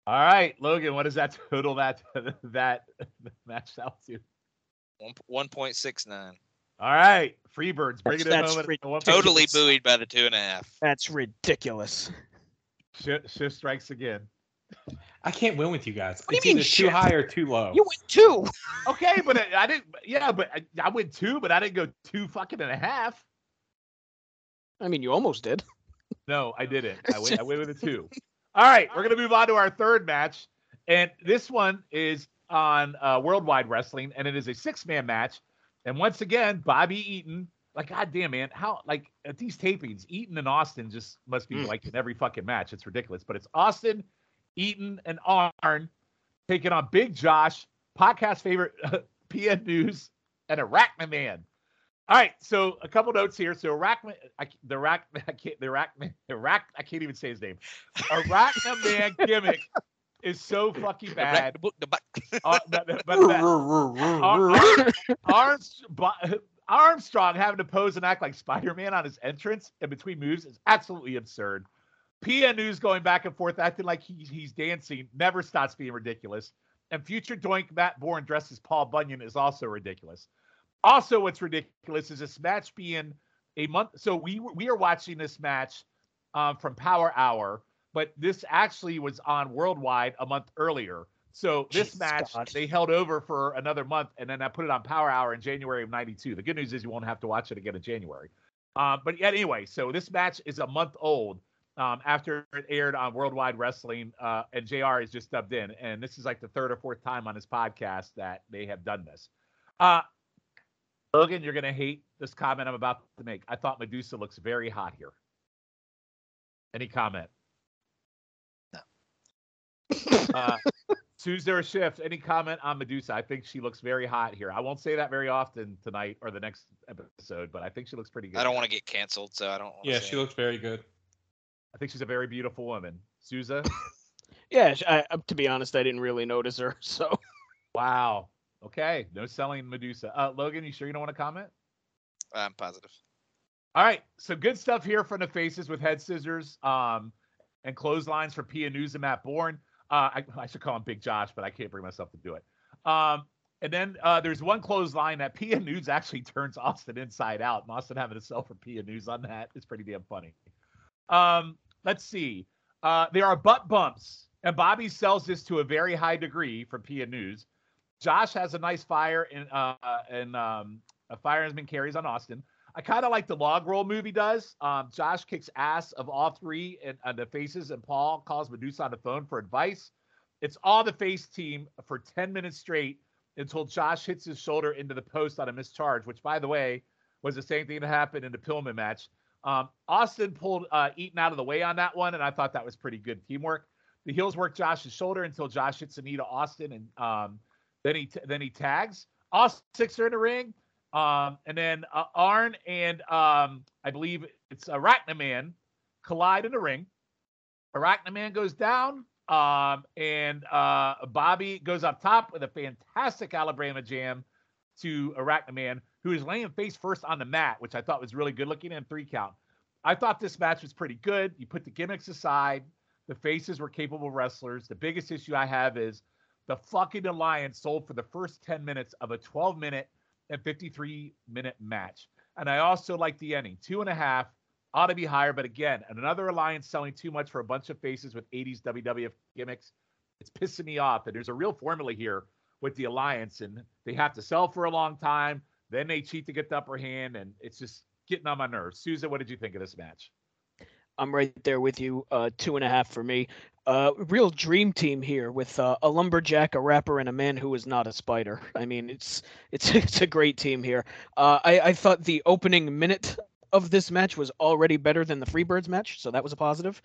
All right, Logan, what does that total that match out to? 1.69. All right, Freebirds, bring that's it in. Totally buoyed by the 2.5. That's ridiculous. Shift strikes again. I can't win with you guys. What do you mean? Too high or too low? You went 2. Okay, but I didn't. Yeah, but I went 2, but I didn't go 2.5. I mean, you almost did. No, I didn't. I went with a 2. All right, we're gonna move on to our third match, and this one is on Worldwide Wrestling, and it is a 6-man match. And once again, Bobby Eaton. Like, goddamn, man, how, like, at these tapings, Eaton and Austin just must be like in every fucking match. It's ridiculous, but it's Austin, Eaton, and Arn taking on Big Josh, podcast favorite PN News, and Arachnaman. All right, so a couple notes here. So I can't even say his name. Arachnaman gimmick is so fucking bad. Armstrong having to pose and act like Spider-Man on his entrance and between moves is absolutely absurd. PN News going back and forth, acting like he's dancing, never stops being ridiculous. And future doink Matt Bourne dressed as Paul Bunyan is also ridiculous. Also, what's ridiculous is this match being a month. So we are watching this match from Power Hour, but this actually was on Worldwide a month earlier. So this match, God, they held over for another month, and then I put it on Power Hour in January of 92. The good news is you won't have to watch it again in January. But yet anyway, so this match is a month old. After it aired on Worldwide Wrestling, and JR is just dubbed in. And this is like the 3rd or 4th time on his podcast that they have done this. Logan, you're going to hate this comment I'm about to make. I thought Medusa looks very hot here. Any comment? No. Suze or Shift, any comment on Medusa? I think she looks very hot here. I won't say that very often tonight or the next episode, but I think she looks pretty good. I don't want to get canceled, so I don't want to say she looks very good. I think she's a very beautiful woman. Souza? Yeah, to be honest, I didn't really notice her. So, wow. Okay, no selling Medusa. Logan, you sure you don't want to comment? I'm positive. All right, so good stuff here from the faces with head scissors and clotheslines for PN News and Matt Bourne. I should call him Big Josh, but I can't bring myself to do it. And then there's one clothesline that PN News actually turns Austin inside out. And Austin having to sell for PN News on that is pretty damn funny. Let's see. There are butt bumps. And Bobby sells this to a very high degree from PN News. Josh has a nice fire and a fireman carries on Austin. I kind of like the log roll movie does. Josh kicks ass of all three and the faces, and Paul calls Medusa on the phone for advice. It's all the face team for 10 minutes straight until Josh hits his shoulder into the post on a missed charge, which, by the way, was the same thing that happened in the Pillman match. Austin pulled Eaton out of the way on that one, and I thought that was pretty good teamwork. The heels work Josh's shoulder until Josh hits a knee to Austin, and then he tags. All six are in the ring, and then Arn and I believe it's Arachnaman collide in the ring. Arachnaman goes down, and Bobby goes up top with a fantastic Alabama jam to Arachnaman, who is laying face first on the mat, which I thought was really good looking, and 3 count. I thought this match was pretty good. You put the gimmicks aside. The faces were capable wrestlers. The biggest issue I have is the fucking Alliance sold for the first 10 minutes of a 12-minute and 53-minute match. And I also like the ending. 2.5 ought to be higher, but again, another Alliance selling too much for a bunch of faces with 80s WWF gimmicks. It's pissing me off that there's a real formula here with the Alliance, and they have to sell for a long time. Then they cheat to get the upper hand, and it's just getting on my nerves. Susan, what did you think of this match? I'm right there with you. 2.5 for me. Real dream team here with a lumberjack, a rapper, and a man who is not a spider. I mean, it's a great team here. I thought the opening minute of this match was already better than the Freebirds match, so that was a positive.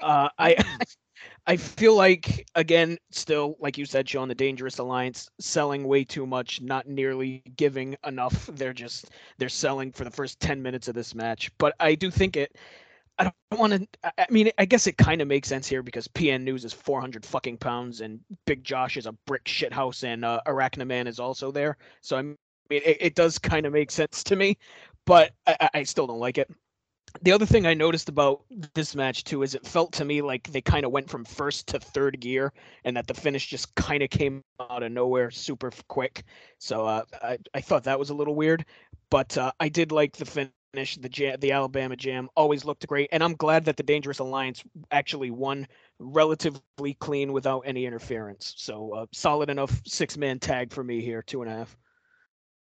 I feel like, again, still, like you said, Sean, the Dangerous Alliance selling way too much, not nearly giving enough. They're selling for the first 10 minutes of this match. But I do think it, I don't want to, I mean, I guess it kind of makes sense here because PN News is 400 fucking pounds and Big Josh is a brick shithouse and Arachnaman is also there. So, I mean, it does kind of make sense to me, but I still don't like it. The other thing I noticed about this match, too, is it felt to me like they kind of went from first to third gear and that the finish just kind of came out of nowhere super quick. So I thought that was a little weird, but I did like the finish. The Alabama Jam always looked great, and I'm glad that the Dangerous Alliance actually won relatively clean without any interference. So solid enough 6-man tag for me here, 2.5.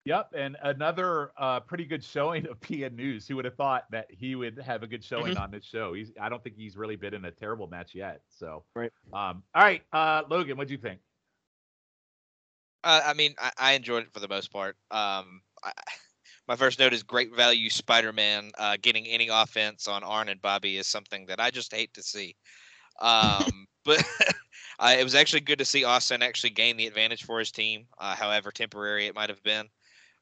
Yep, and another pretty good showing of PN News. Who would have thought that he would have a good showing on this show? I don't think he's really been in a terrible match yet. So, right. All right, Logan, what'd you think? I mean, I enjoyed it for the most part. My first note is great value Spider-Man getting any offense on Arn and Bobby is something that I just hate to see. But it was actually good to see Austin actually gain the advantage for his team, however temporary it might have been.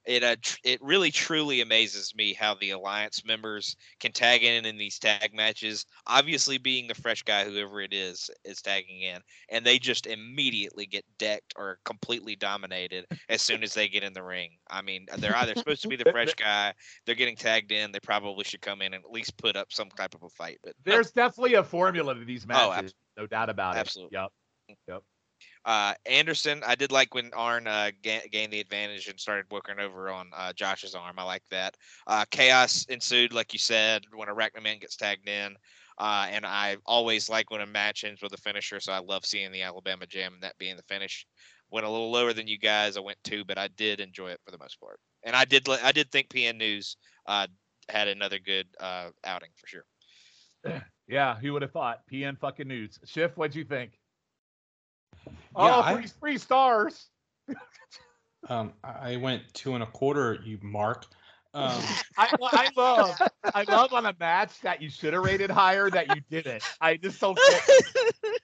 It really truly amazes me how the Alliance members can tag in these tag matches. Obviously, being the fresh guy, whoever it is tagging in, and they just immediately get decked or completely dominated as soon as they get in the ring. I mean, they're either supposed to be the fresh guy, they're getting tagged in. They probably should come in and at least put up some type of a fight. But there's definitely a formula to these matches, no doubt about it. Absolutely. Yep. Anderson, I did like when Arn gained the advantage and started working over on Josh's arm. I like that. Chaos ensued, like you said, when Arachnaman gets tagged in. And I always like when a match ends with a finisher, so I love seeing the Alabama Jam and that being the finish. Went a little lower than you guys. I went 2, but I did enjoy it for the most part. And I did think PN News had another good outing for sure. Yeah, who would have thought? PN fucking News. Schiff, what'd you think? Yeah, three stars. I went 2.25, you mark. I love on a match that you should have rated higher that you didn't. I just don't get,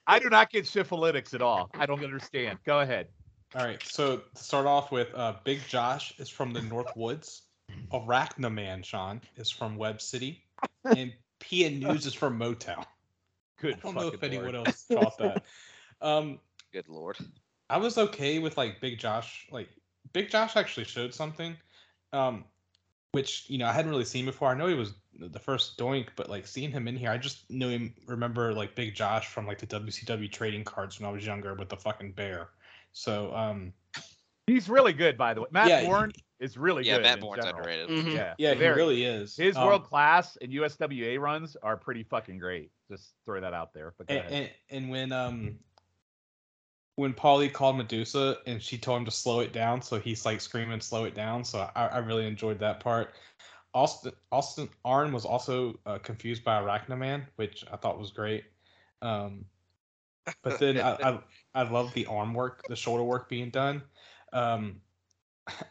I do not get syphilitics at all. I don't understand. Go ahead. All right. So to start off with, Big Josh is from the North Woods. Arachnaman, Sean, is from Web City, and PN News is from Motown. Good. I don't know if anyone else thought that. Good Lord. I was okay with Big Josh actually showed something, which, you know, I hadn't really seen before. I know he was the first Doink, but seeing him in here, I just knew him. Remember Big Josh from the WCW trading cards when I was younger with the fucking bear. So He's really good, by the way. Matt Bourne is really good. Yeah, Matt Bourne's underrated. Mm-hmm. Yeah, he really is. His world class and USWA runs are pretty fucking great. Just throw that out there. But and when Paulie called Medusa and she told him to slow it down, so he's like screaming, "Slow it down!" So I really enjoyed that part. Arn was also confused by Arachnaman, which I thought was great. But then I love the arm work, the shoulder work being done.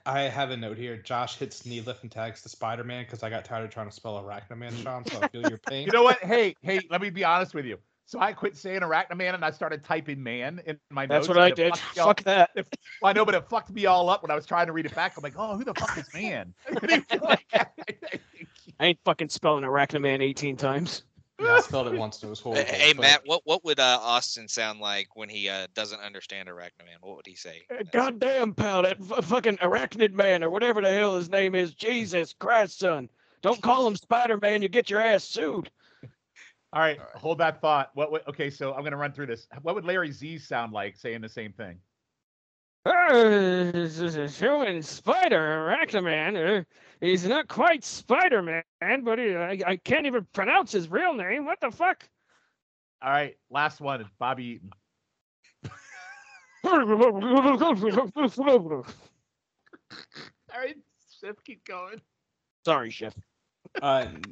I have a note here. Josh hits knee lift and tags to Spider-Man because I got tired of trying to spell Arachnaman, Sean, so I feel your pain. You know what? Hey, let me be honest with you. So I quit saying Arachnaman and I started typing man in my notes. That's what I did. Fuck that. I know, but it fucked me all up when I was trying to read it back. I'm like, oh, who the fuck is man? I ain't fucking spelling Arachnaman 18 times. Yeah, I spelled it once. It was horrible. Hey, Matt, what would Austin sound like when he doesn't understand Arachnaman? What would he say? Goddamn, pal, that fucking Arachnid Man or whatever the hell his name is. Jesus Christ, son. Don't call him Spider-Man. You get your ass sued. All right. Hold that thought. Okay, so I'm going to run through this. What would Larry Z sound like saying the same thing? This is a human spider, Arachnaman. He's not quite Spider-Man, but I can't even pronounce his real name. What the fuck? All right, last one. Bobby Eaton. All right, Chef, keep going. Sorry, Chef.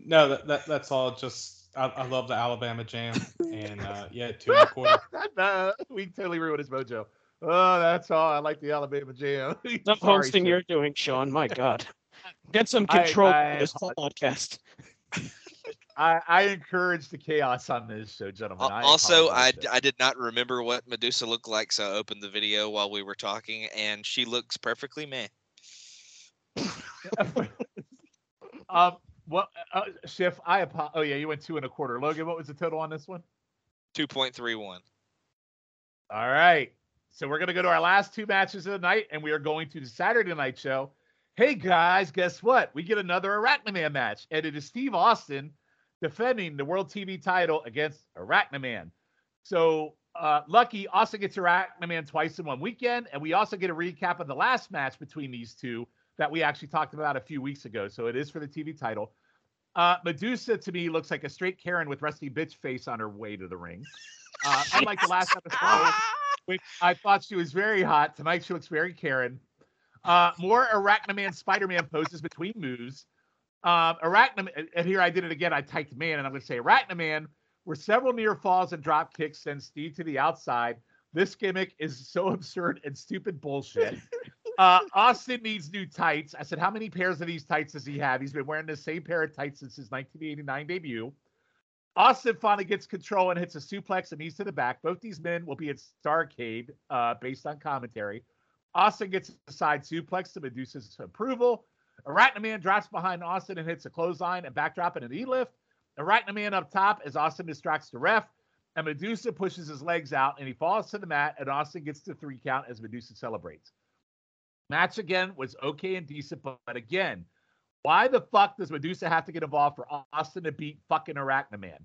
No, that's all. Just I love the Alabama Jam, and yeah, 2 1/4. We totally ruined his mojo. Oh, that's all. I like the Alabama Jam. The posting Chef. You're doing, Sean. My God. Get some control for this podcast. I encourage the chaos on this show, gentlemen. I did not remember what Medusa looked like, so I opened the video while we were talking, and she looks perfectly meh. Schiff, I apologize. Oh, yeah, you went 2 1/4. Logan, what was the total on this one? 2.31. All right. So we're going to go to our last two matches of the night, and we are going to the Saturday night show. Hey, guys, guess what? We get another Arachnaman match, and it is Steve Austin defending the World TV title against Arachnaman. So, Lucky also gets Arachnaman twice in one weekend, and we also get a recap of the last match between these two that we actually talked about a few weeks ago. So it is for the TV title. Medusa, to me, looks like a straight Karen with rusty bitch face on her way to the ring. Unlike the last episode, which I thought she was very hot, tonight she looks very Karen. More Arachnaman Spider-Man poses between moves. Arachnaman, and here I did it again. I typed man, and I'm going to say Arachnaman were several near falls and drop kicks send Steve to the outside. This gimmick is so absurd and stupid bullshit. Austin needs new tights. I said, how many pairs of these tights does he have? He's been wearing the same pair of tights since his 1989 debut. Austin finally gets control and hits a suplex and knees to the back. Both these men will be at Starcade based on commentary. Austin gets a side suplex to Medusa's approval. Arachnaman drops behind Austin and hits a clothesline and backdrop and an E-lift. Arachnaman up top as Austin distracts the ref, and Medusa pushes his legs out, and he falls to the mat, and Austin gets the 3 count as Medusa celebrates. Match again was okay and decent, but again, why the fuck does Medusa have to get involved for Austin to beat fucking Arachnaman?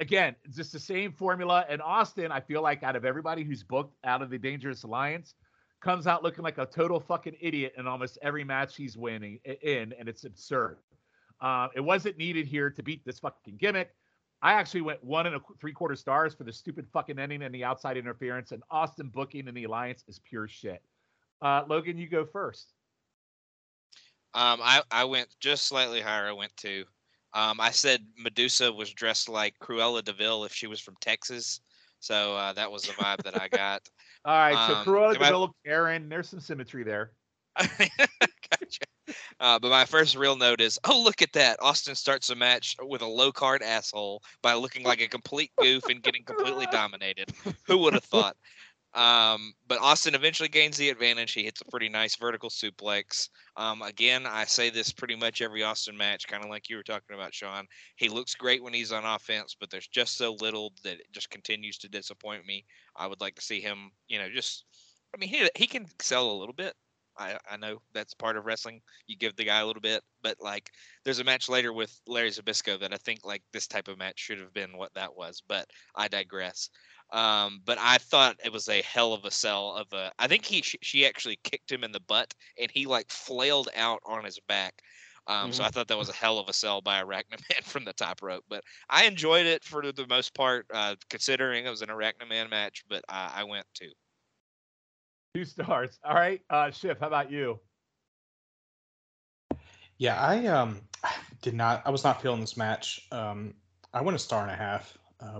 Again, just the same formula, and Austin, I feel like out of everybody who's booked out of the Dangerous Alliance, comes out looking like a total fucking idiot in almost every match he's winning in, and it's absurd. It wasn't needed here to beat this fucking gimmick. I actually went 1 3/4 stars for the stupid fucking ending and the outside interference, and Austin booking and the Alliance is pure shit. Logan, you go first. I went just slightly higher. I went 2. I said Medusa was dressed like Cruella DeVille if she was from Texas, so that was the vibe that I got. All right, so Cruella DeVille of Karen, there's some symmetry there. Gotcha. But my first real note is, oh, look at that. Austin starts a match with a low-card asshole by looking like a complete goof and getting completely dominated. Who would have thought? But Austin eventually gains the advantage. He hits a pretty nice vertical suplex. Again, I say this pretty much every Austin match, kind of like you were talking about, Sean. He looks great when he's on offense, but there's just so little that it just continues to disappoint me. I would like to see him, he can sell a little bit. I know that's part of wrestling. You give the guy a little bit, but like there's a match later with Larry Zbyszko that I think like this type of match should have been what that was, but I digress. But I thought it was a hell of a sell of a, I think she actually kicked him in the butt and he like flailed out on his back. So I thought that was a hell of a sell by Arachnaman from the top rope, but I enjoyed it for the most part, considering it was an Arachnaman match, but I went 2 stars. All right. Schiff, how about you? Yeah, I was not feeling this match. I went 1.5 stars,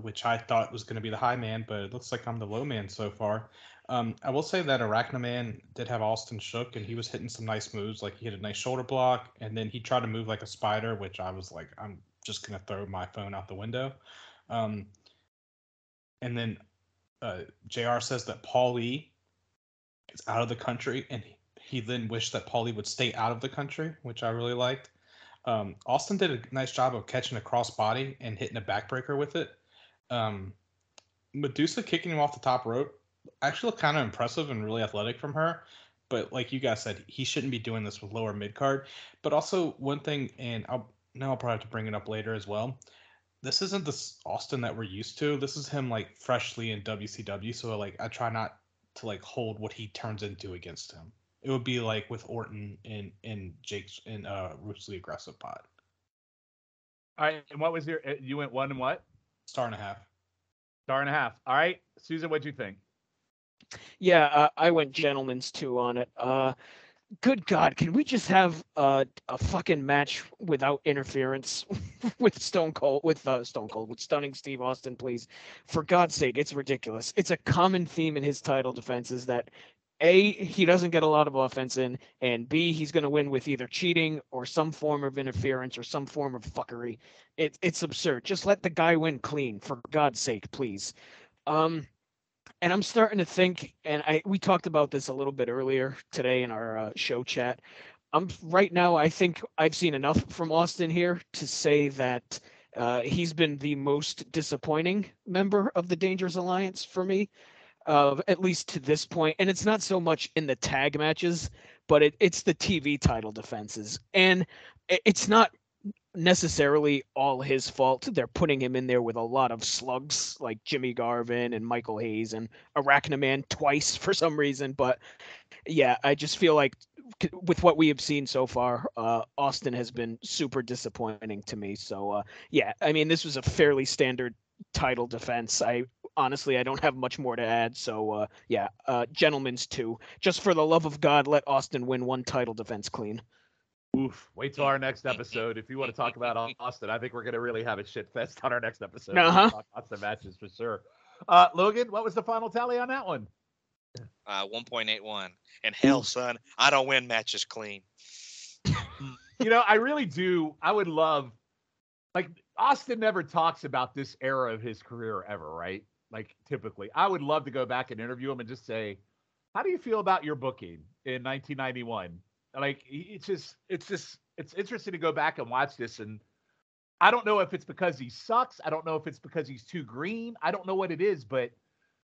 which I thought was going to be the high man, but it looks like I'm the low man so far. I will say that Arachnaman did have Austin shook, and he was hitting some nice moves. Like, he hit a nice shoulder block, and then he tried to move like a spider, which I was like, I'm just going to throw my phone out the window. And then JR says that Paulie is out of the country, and he then wished that Paulie would stay out of the country, which I really liked. Austin did a nice job of catching a crossbody and hitting a backbreaker with it. Medusa kicking him off the top rope actually looked kind of impressive and really athletic from her. But like you guys said, he shouldn't be doing this with lower mid card. But also one thing, and I'll probably have to bring it up later as well. This isn't this Austin that we're used to. This is him like freshly in WCW. So like I try not to like hold what he turns into against him. It would be like with Orton and Jake's in Ruthlessly Aggressive Pod. All right, and what was your? You went 1 and what? 1.5 stars. 1.5 stars. All right, Susan, what'd you think? Yeah, I went gentleman's 2 on it. Good God, can we just have a fucking match without interference with stunning Steve Austin, please? For God's sake, it's ridiculous. It's a common theme in his title defenses that. A, he doesn't get a lot of offense in, and B, he's going to win with either cheating or some form of interference or some form of fuckery. It's absurd. Just let the guy win clean, for God's sake, please. And I'm starting to think, and we talked about this a little bit earlier today in our show chat. Right now, I think I've seen enough from Austin here to say that he's been the most disappointing member of the Dangerous Alliance for me. At least to this point, and it's not so much in the tag matches, but it's the TV title defenses, and it's not necessarily all his fault. They're putting him in there with a lot of slugs like Jimmy Garvin and Michael Hayes and Arachnaman twice for some reason. But yeah, I just feel like with what we have seen so far, Austin has been super disappointing to me. So yeah, I mean, this was a fairly standard title defense. Honestly, I don't have much more to add. So, gentlemen's 2. Just for the love of God, let Austin win one title defense clean. Oof. Wait till our next episode. If you want to talk about Austin, I think we're going to really have a shit fest on our next episode. Uh-huh. Talk Austin matches for sure. Logan, what was the final tally on that one? 1.81. And hell, son, I don't win matches clean. You know, I really do. I would love, like, Austin never talks about this era of his career ever, right? Like, typically, I would love to go back and interview him and just say, how do you feel about your booking in 1991? Like, it's interesting to go back and watch this. And I don't know if it's because he sucks. I don't know if it's because he's too green. I don't know what it is, but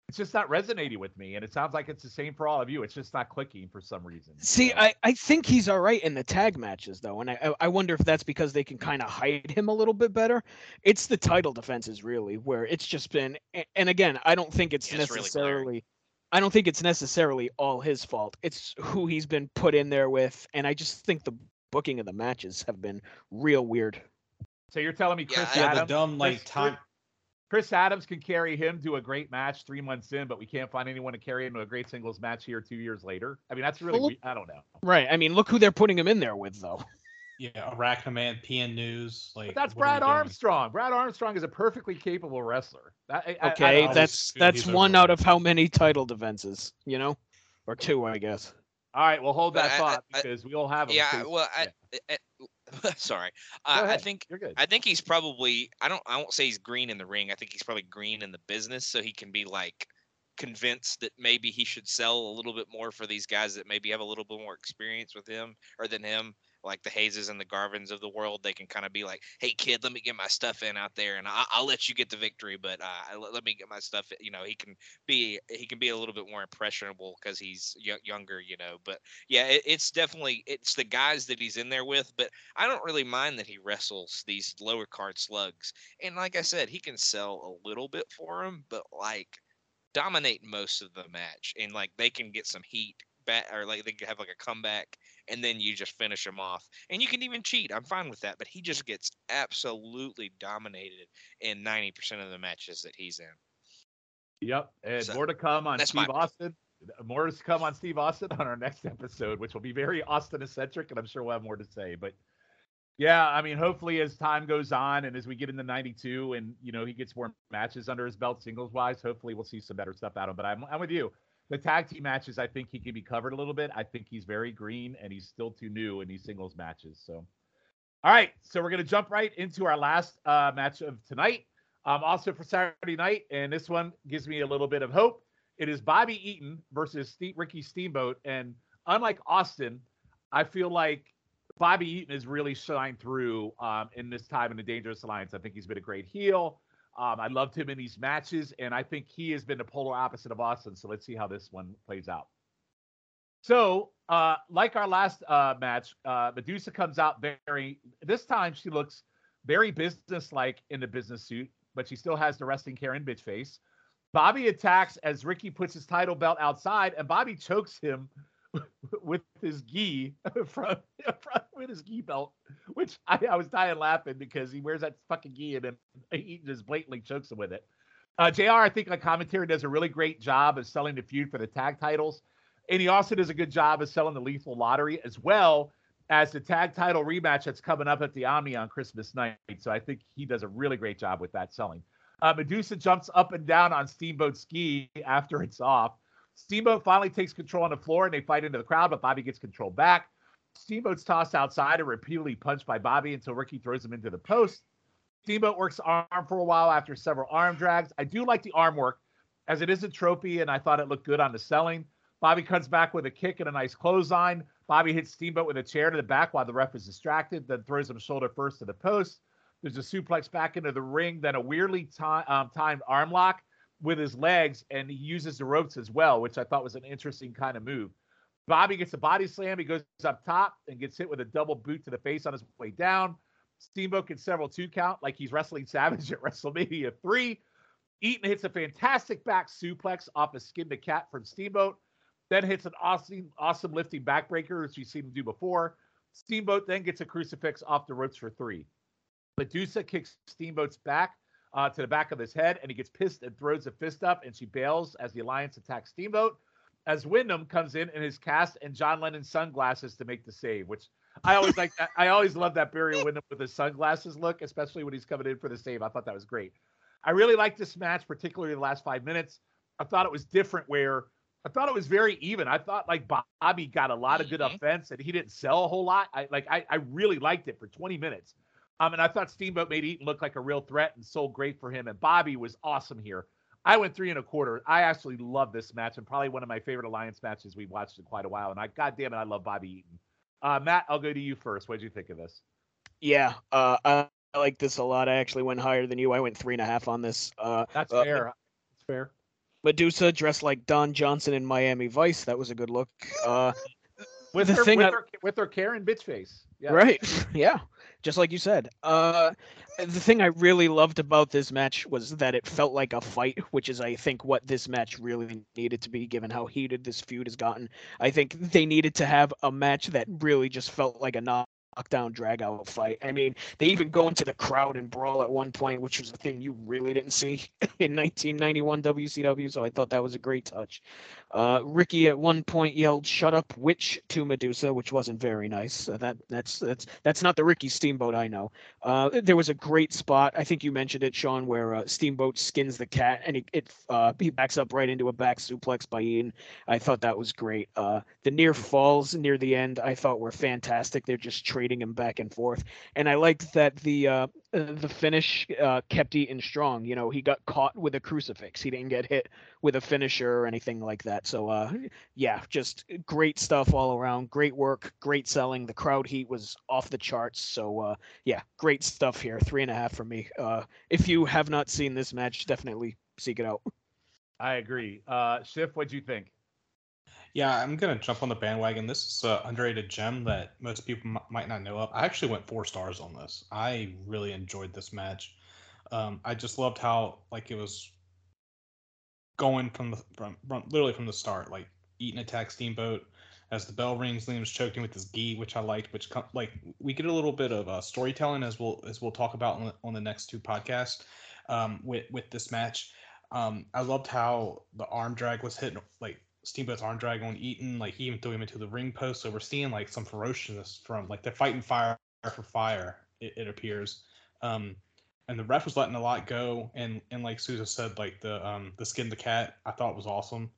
it's just not resonating with me. And it sounds like it's the same for all of you. It's just not clicking for some reason. See, I think he's all right in the tag matches, though. And I wonder if that's because they can kind of hide him a little bit better. It's the title defenses, really, where it's just been. And again, I don't think it's necessarily. Really I don't think it's necessarily all his fault. It's who he's been put in there with. And I just think the booking of the matches have been real weird. So you're telling me Chris Adams. The dumb, like, time. Chris Adams can carry him to a great match 3 months in, but we can't find anyone to carry him to a great singles match here 2 years later. I mean, that's really, I don't know. Right. I mean, look who they're putting him in there with, though. Yeah, Arachnaman, PN News. Like, but that's Brad Armstrong. Brad Armstrong is a perfectly capable wrestler. That's one out of how many title defenses, you know? Or 2, I guess. All right, well, hold that thought because we all have them. Yeah, well, sorry. I think you're good. I think he's probably I won't say he's green in the ring. I think he's probably green in the business, so he can be like convinced that maybe he should sell a little bit more for these guys that maybe have a little bit more experience with him or than him, like the Hayeses and the Garvins of the world. They can kind of be like, hey, kid, let me get my stuff in out there, and I'll let you get the victory, but let me get my stuff. You know, he can be a little bit more impressionable because he's younger, you know. But, yeah, it's definitely – it's the guys that he's in there with, but I don't really mind that he wrestles these lower card slugs. And like I said, he can sell a little bit for them, but, like – dominate most of the match, and like they can get some heat back, or like they can have like a comeback, and then you just finish him off. And you can even cheat. I'm fine with that. But he just gets absolutely dominated in 90% of the matches that he's in. Yep. And so, more to come on Steve Austin. More to come on Steve Austin on our next episode, which will be very Austin-eccentric, and I'm sure we'll have more to say. But, yeah, I mean, hopefully as time goes on and as we get into 92 and, you know, he gets more matches under his belt singles-wise, hopefully we'll see some better stuff out of him. But I'm with you. The tag team matches, I think he can be covered a little bit. I think he's very green, and he's still too new in these singles matches. So, all right, so we're going to jump right into our last match of tonight, also for Saturday night, and this one gives me a little bit of hope. It is Bobby Eaton versus Ricky Steamboat, and unlike Austin, I feel like Bobby Eaton has really shined through in this time in the Dangerous Alliance. I think he's been a great heel. I loved him in these matches, and I think he has been the polar opposite of Austin, so let's see how this one plays out. So, like our last match, Medusa comes out very, this time she looks very businesslike in the business suit, but she still has the resting Karen bitch face. Bobby attacks as Ricky puts his title belt outside, and Bobby chokes him with his gi with his gi belt, which I was dying laughing because he wears that fucking gi and then he just blatantly chokes him with it. JR, I think on commentary, does a really great job of selling the feud for the tag titles, and he also does a good job of selling the lethal lottery as well as the tag title rematch that's coming up at the Omni on Christmas night. So I think he does a really great job with that selling. Medusa jumps up and down on Steamboat's gi after it's off. Steamboat finally takes control on the floor, and they fight into the crowd, but Bobby gets control back. Steamboat's tossed outside and repeatedly punched by Bobby until Ricky throws him into the post. Steamboat works arm for a while after several arm drags. I do like the arm work, as it is a trophy, and I thought it looked good on the selling. Bobby comes back with a kick and a nice clothesline. Bobby hits Steamboat with a chair to the back while the ref is distracted, then throws him shoulder first to the post. There's a suplex back into the ring, then a weirdly timed arm lock with his legs, and he uses the ropes as well, which I thought was an interesting kind of move. Bobby gets a body slam. He goes up top and gets hit with a double boot to the face on his way down. Steamboat gets several two count, like he's wrestling Savage at WrestleMania 3. Eaton hits a fantastic back suplex off a skin to cat from Steamboat, then hits an awesome lifting backbreaker, which you've seen him do before. Steamboat then gets a crucifix off the ropes for 3. Medusa kicks Steamboat's back to the back of his head, and he gets pissed and throws a fist up, and she bails as the Alliance attacks Steamboat, as Windham comes in his cast and John Lennon sunglasses to make the save, which I always like that. I always love that Barry Windham with his sunglasses look, especially when he's coming in for the save. I thought that was great. I really liked this match, particularly the last 5 minutes. I thought it was different where I thought it was very even. I thought like Bobby got a lot of good offense and he didn't sell a whole lot. I really liked it for 20 minutes. And I thought Steamboat made Eaton look like a real threat and sold great for him. And Bobby was awesome here. I went 3.25. I actually love this match and probably one of my favorite Alliance matches we've watched in quite a while. And goddamn it, I love Bobby Eaton. Matt, I'll go to you first. What did you think of this? Yeah, I like this a lot. I actually went higher than you. I went 3.5 on this. That's fair. That's fair. Medusa dressed like Don Johnson in Miami Vice. That was a good look. With her Karen bitch face. Yeah. Right. Yeah. Just like you said. The thing I really loved about this match was that it felt like a fight, which is, I think, what this match really needed to be, given how heated this feud has gotten. I think they needed to have a match that really just felt like a knockdown, drag-out fight. I mean, they even go into the crowd and brawl at one point, which was a thing you really didn't see in 1991 WCW, so I thought that was a great touch. Ricky at one point yelled, "Shut up, witch," to Medusa, which wasn't very nice. That's not the Ricky Steamboat I know. There was a great spot, I think you mentioned it, Sean, where Steamboat skins the cat, and he backs up right into a back suplex by Ian. I thought that was great. The near falls near the end I thought were fantastic. They're just trading him back and forth, and I liked that the finish kept Eaton strong. You know, he got caught with a crucifix. He didn't get hit with a finisher or anything like that. So, yeah, just great stuff all around. Great work, great selling. The crowd heat was off the charts. So, yeah, great stuff here. 3.5 for me. If you have not seen this match, definitely seek it out. I agree. Schiff, what'd you think? Yeah, I'm going to jump on the bandwagon. This is an underrated gem that most people might not know of. I actually went 4 stars on this. I really enjoyed this match. I just loved how, like, it was going from literally from the start. Like, Eaton attacks Steamboat. As the bell rings, Liam's choked him with his gi, which I liked. Which, like, we get a little bit of storytelling as we'll talk about on the next two podcasts with this match. I loved how the arm drag was hitting, like, Steamboat's arm drag on Eaton. Like, he even threw him into the ring post. So we're seeing, like, some ferociousness from, like, they're fighting fire for fire, it appears. And the ref was letting a lot go. And like Sousa said, like, the skin of the cat, I thought was awesome.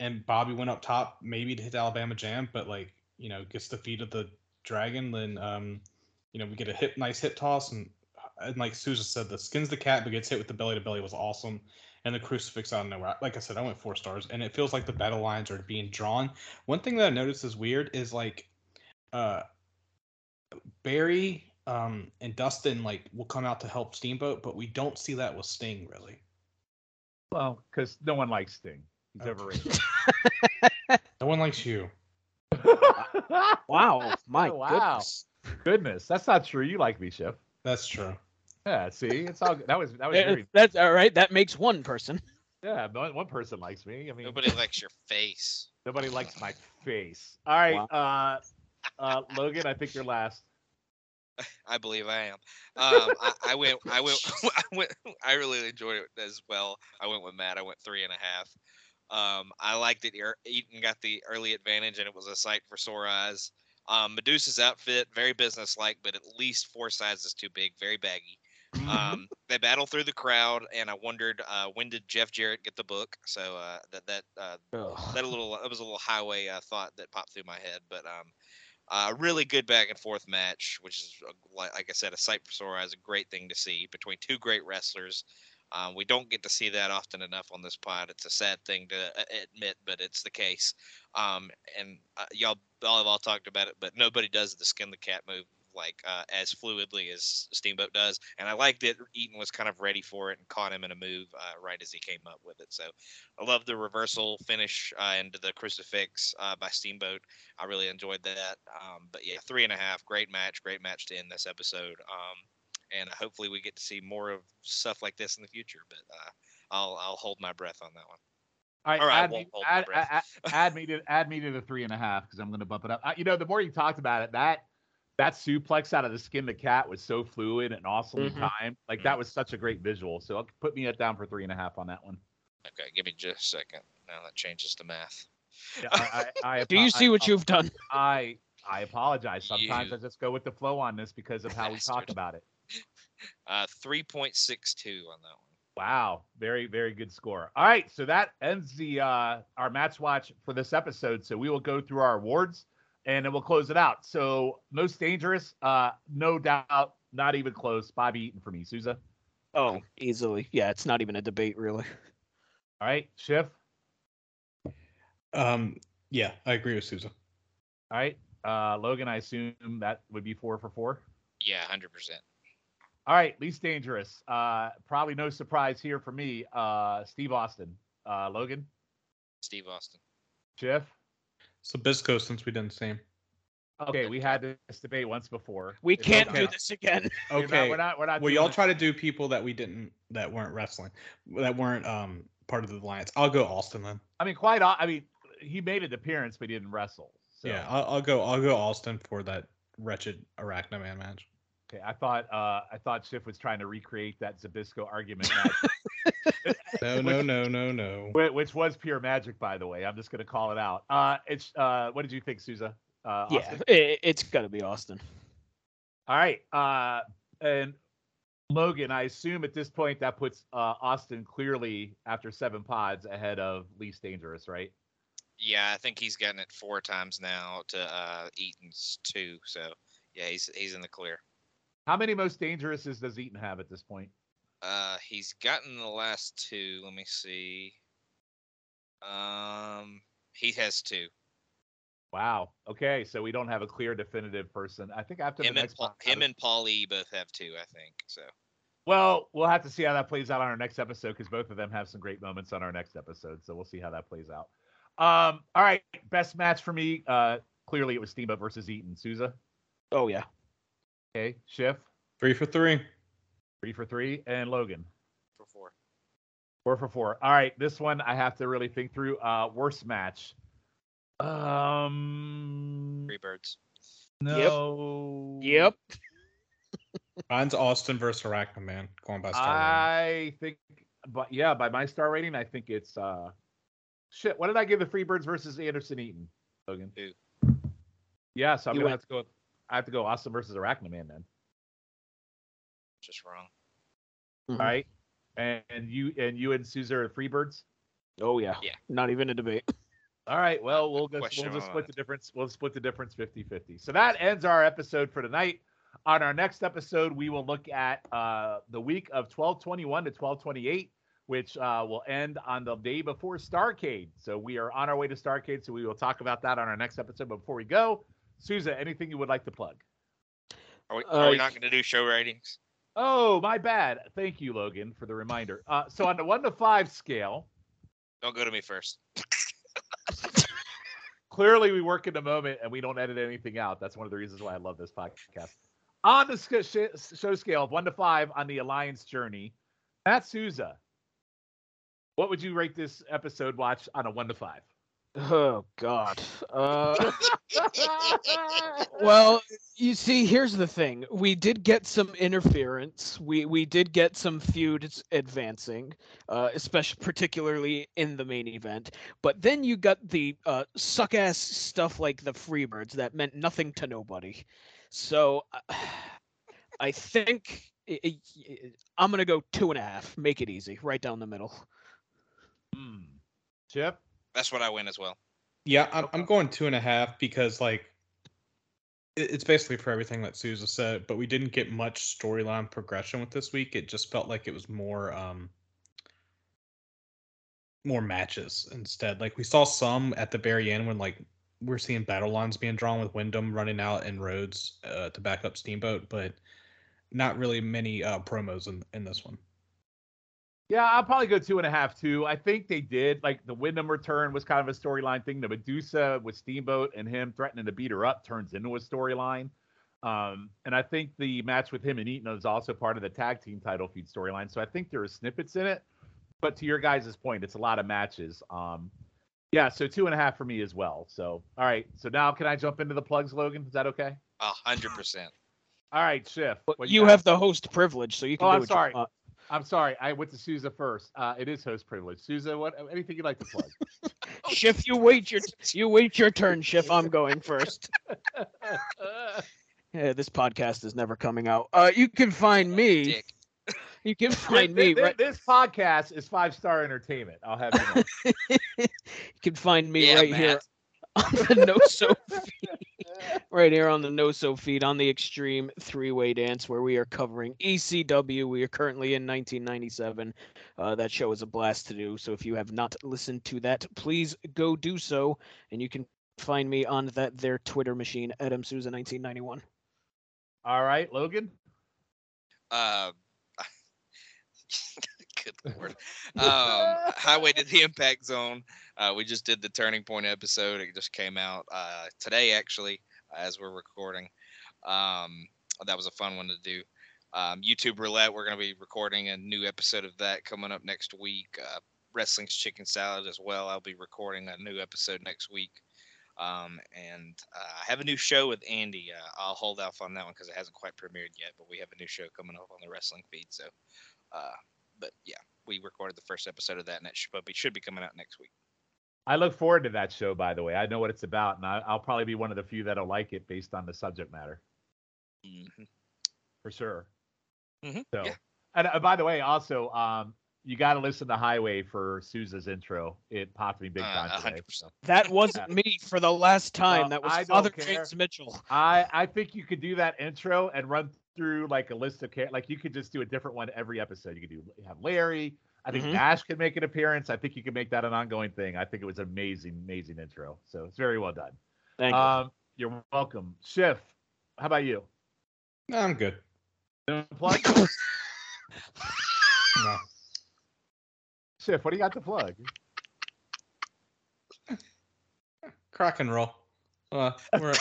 And Bobby went up top, maybe to hit the Alabama Jam, but, like, you know, gets the feet of the dragon. Then, you know, we get a nice hip toss. And like Sousa said, the skins the cat, but gets hit with the belly to belly was awesome. And the crucifix out of nowhere. Like I said, I went 4 stars, and it feels like the battle lines are being drawn. One thing that I noticed is weird is, like, Barry and Dustin, like, will come out to help Steamboat, but we don't see that with Sting, really. Well, because no one likes Sting. He's overrated. No one likes you. Wow. My goodness. That's not true. You like me, Chip. That's true. Yeah, see, it's all good. That was that's all right. That makes one person. Yeah, one person likes me. I mean, nobody likes your face. Nobody likes my face. All right, wow. Logan, I think you're last. I believe I am. I went. I really enjoyed it as well. I went with Matt. I went 3.5. I liked it. Eaton got the early advantage, and it was a sight for sore eyes. Medusa's outfit, very businesslike, but at least 4 sizes too big, very baggy. They battle through the crowd, and I wondered when did Jeff Jarrett get the book? So that was a little highway thought that popped through my head. But really good back and forth match, which is, like I said, a sight for sore eyes, a great thing to see between two great wrestlers. We don't get to see that often enough on this pod. It's a sad thing to admit, but it's the case. And y'all have all talked about it, but nobody does the skin the cat move like as fluidly as Steamboat does. And I like that Eaton was kind of ready for it and caught him in a move right as he came up with it. So I love the reversal finish into the crucifix by Steamboat. I really enjoyed that. But yeah, 3.5, great match to end this episode. And hopefully we get to see more of stuff like this in the future. But I'll hold my breath on that one. Add me to the 3.5 because I'm going to bump it up. The more you talked about it, that suplex out of the skin of the cat was so fluid and awesome in time. Like, that was such a great visual. So put me down for 3.5 on that one. Okay, give me just a second. Now that changes the math. Yeah, do you see what you've done? I apologize. Sometimes I just go with the flow on this because of how we talk about it. 3.62 on that one. Wow, very, very good score. All right, so that ends the our match watch for this episode. So we will go through our awards, and then we'll close it out. So most dangerous, no doubt, not even close. Bobby Eaton for me. Sousa? Oh, easily. Yeah, it's not even a debate, really. All right, Schiff? Yeah, I agree with Sousa. All right, Logan, I assume that would be 4 for 4? Yeah, 100%. All right, least dangerous. Probably no surprise here for me. Steve Austin. Logan? Steve Austin. Jeff? Zbyszko, since we didn't see him. Okay, we had this debate once before. We can't do this again. Okay. We're not. Well, y'all try to do people that weren't wrestling, that weren't part of the alliance. I'll go Austin then. He made an appearance, but he didn't wrestle. So. Yeah, I'll go Austin for that wretched Arachnaman match. Okay, I thought Schiff was trying to recreate that Zbyszko argument. No. Which was pure magic, by the way. I'm just going to call it out. What did you think, Sousa? Austin? Yeah, it's got to be Austin. All right. And Logan, I assume at this point that puts Austin clearly, after 7 pods, ahead of least dangerous, right? Yeah, I think he's gotten it 4 times now to Eaton's 2. So, yeah, he's in the clear. How many most dangerous does Eaton have at this point? He's gotten the last 2. Let me see. He has 2. Wow. Okay, so we don't have a clear, definitive person. I think after and Paulie both have 2. I think so. Well, we'll have to see how that plays out on our next episode because both of them have some great moments on our next episode. So we'll see how that plays out. All right. Best match for me. Clearly, it was Steamboat versus Eaton. Sousa? Oh yeah. Okay, Schiff. 3 for 3. And Logan. 4 for 4. 4 for 4. All right, this one I have to really think through. Worst match. Three birds. No. Yep. Mine's Austin versus Arachnaman. Going by star rating. I think, but yeah, by my star rating, I think it's shit. What did I give the Freebirds versus Anderson Eaton? Logan. Dude. Yeah, so I'm gonna have to go. I have to go Austin versus Arachnaman then. Just wrong. Mm-hmm. All right, and you and Sousa are Freebirds. Oh yeah. Yeah. Not even a debate. All right, well, we'll just split the difference. We'll split the difference 50-50. So that ends our episode for tonight. On our next episode, we will look at the week of 12/21 to 12/28, which will end on the day before Starcade. So we are on our way to Starcade, so we will talk about that on our next episode. But before we go, Sousa, anything you would like to plug? Are we not going to do show ratings? Oh, my bad. Thank you, Logan, for the reminder. So on the 1 to 5 scale. Don't go to me first. Clearly, we work in the moment and we don't edit anything out. That's one of the reasons why I love this podcast. On the show scale of 1 to 5 on the Alliance journey, Matt Sousa, what would you rate this episode watch on a 1 to 5? Oh, God. Well, you see, here's the thing. We did get some interference. We did get some feuds advancing, especially particularly in the main event. But then you got the suck-ass stuff like the Freebirds that meant nothing to nobody. So I think I'm going to go 2.5. Make it easy. Right down the middle. Chip? That's what I win as well. Yeah, I'm going 2.5 because, like, it's basically for everything that Sousa said, but we didn't get much storyline progression with this week. It just felt like it was more matches instead. Like, we saw some at the very end when, like, we're seeing battle lines being drawn with Windham running out and Rhodes to back up Steamboat, but not really many promos in this one. Yeah, I'll probably go 2.5 too. I think they did. Like, the Windham return was kind of a storyline thing. The Medusa with Steamboat and him threatening to beat her up turns into a storyline. And I think the match with him and Eaton is also part of the tag team title feud storyline. So I think there are snippets in it. But to your guys' point, it's a lot of matches. Yeah, so 2.5 for me as well. So, all right. So now can I jump into the plugs, Logan? Is that okay? 100%. All right, Schiff. You have the host privilege, so you can do it. Sorry. I'm sorry. I went to Sousa first. It is host privilege. Sousa, what? Anything you'd like to plug? Schiff, you wait your turn. Schiff, I'm going first. Yeah, this podcast is never coming out. You can find me. Dick. You can find me. This podcast is 5-star entertainment. I'll have you know. You can find me here on the No So feed. Right here on the No So feed on the Extreme 3-Way Dance, where we are covering ECW. We are currently in 1997. That show is a blast to do. So if you have not listened to that, please go do so. And you can find me on their Twitter machine, @MSousa1991. All right, Logan. Good Lord. Highway to the Impact Zone. We just did the Turning Point episode. It just came out today, actually, as we're recording. That was a fun one to do. YouTube Roulette, we're going to be recording a new episode of that coming up next week. Wrestling's Chicken Salad as well. I'll be recording a new episode next week. And I have a new show with Andy. I'll hold off on that one because it hasn't quite premiered yet, but we have a new show coming up on the wrestling feed. So, but yeah, we recorded the first episode of that, and it should be coming out next week. I look forward to that show, by the way. I know what it's about, and I'll probably be one of the few that'll like it based on the subject matter. Mm-hmm. For sure. Mm-hmm. So, yeah. And by the way, also, you got to listen to Highway for Sousa's intro. It popped me big time today. So. That wasn't me for the last time. That was Father James Mitchell. I think you could do that intro and run through like a list of like you could just do a different one every episode. You could have Larry. I think Dash could make an appearance. I think you can make that an ongoing thing. I think it was an amazing, amazing intro. So it's very well done. Thank you. You're welcome. Schiff, how about you? No, I'm good. No plug? No. Schiff, what do you got to plug? Crack and roll. We're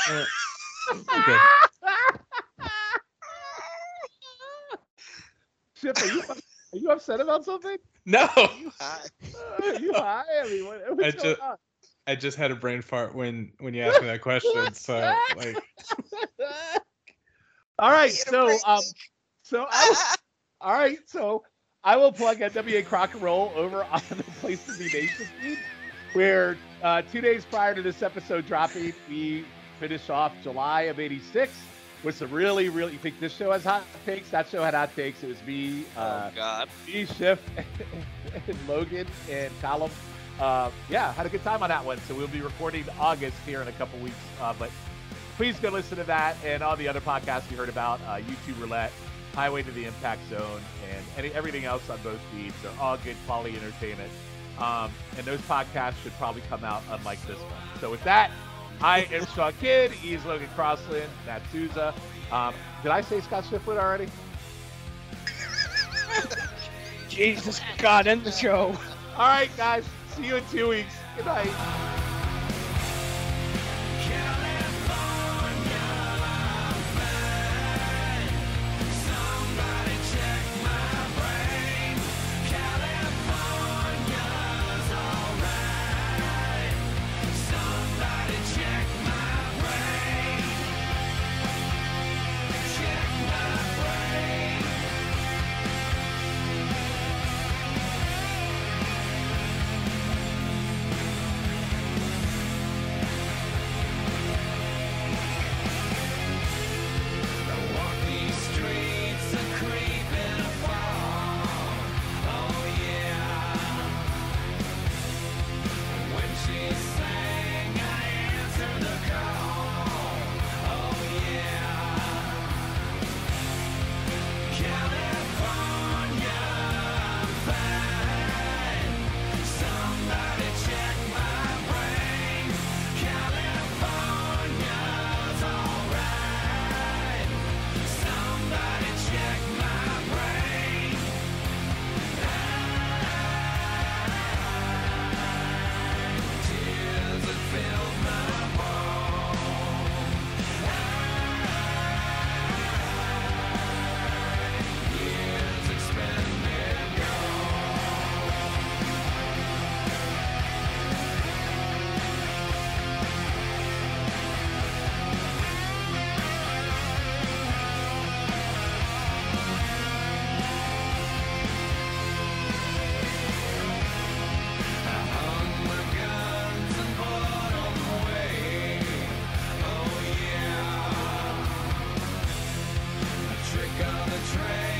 good. Schiff, are you... Are you upset about something? No. Are you high? Are you high? I mean, what's going on? I just had a brain fart when you asked me that question. So, like. All right. So I will plug NWA Crock and Roll over on the Place to Be Nation feed, where 2 days prior to this episode dropping, we finish off July of '86 with some really, really. You think this show has hot takes? That show had hot takes. It was me, me, Schiff, and Logan, and Callum. Had a good time on that one. So we'll be recording August here in a couple weeks. But please go listen to that and all the other podcasts you heard about, YouTube Roulette, Highway to the Impact Zone, and everything else on both feeds. They're all good quality entertainment. And those podcasts should probably come out unlike this one. So with that, I am Sean Kidd. He's Logan Crossland, Matt Souza. Did I say Scott Shiflett already? Jesus, God, end the show. All right, guys. See you in 2 weeks. Good night. Trick on the train.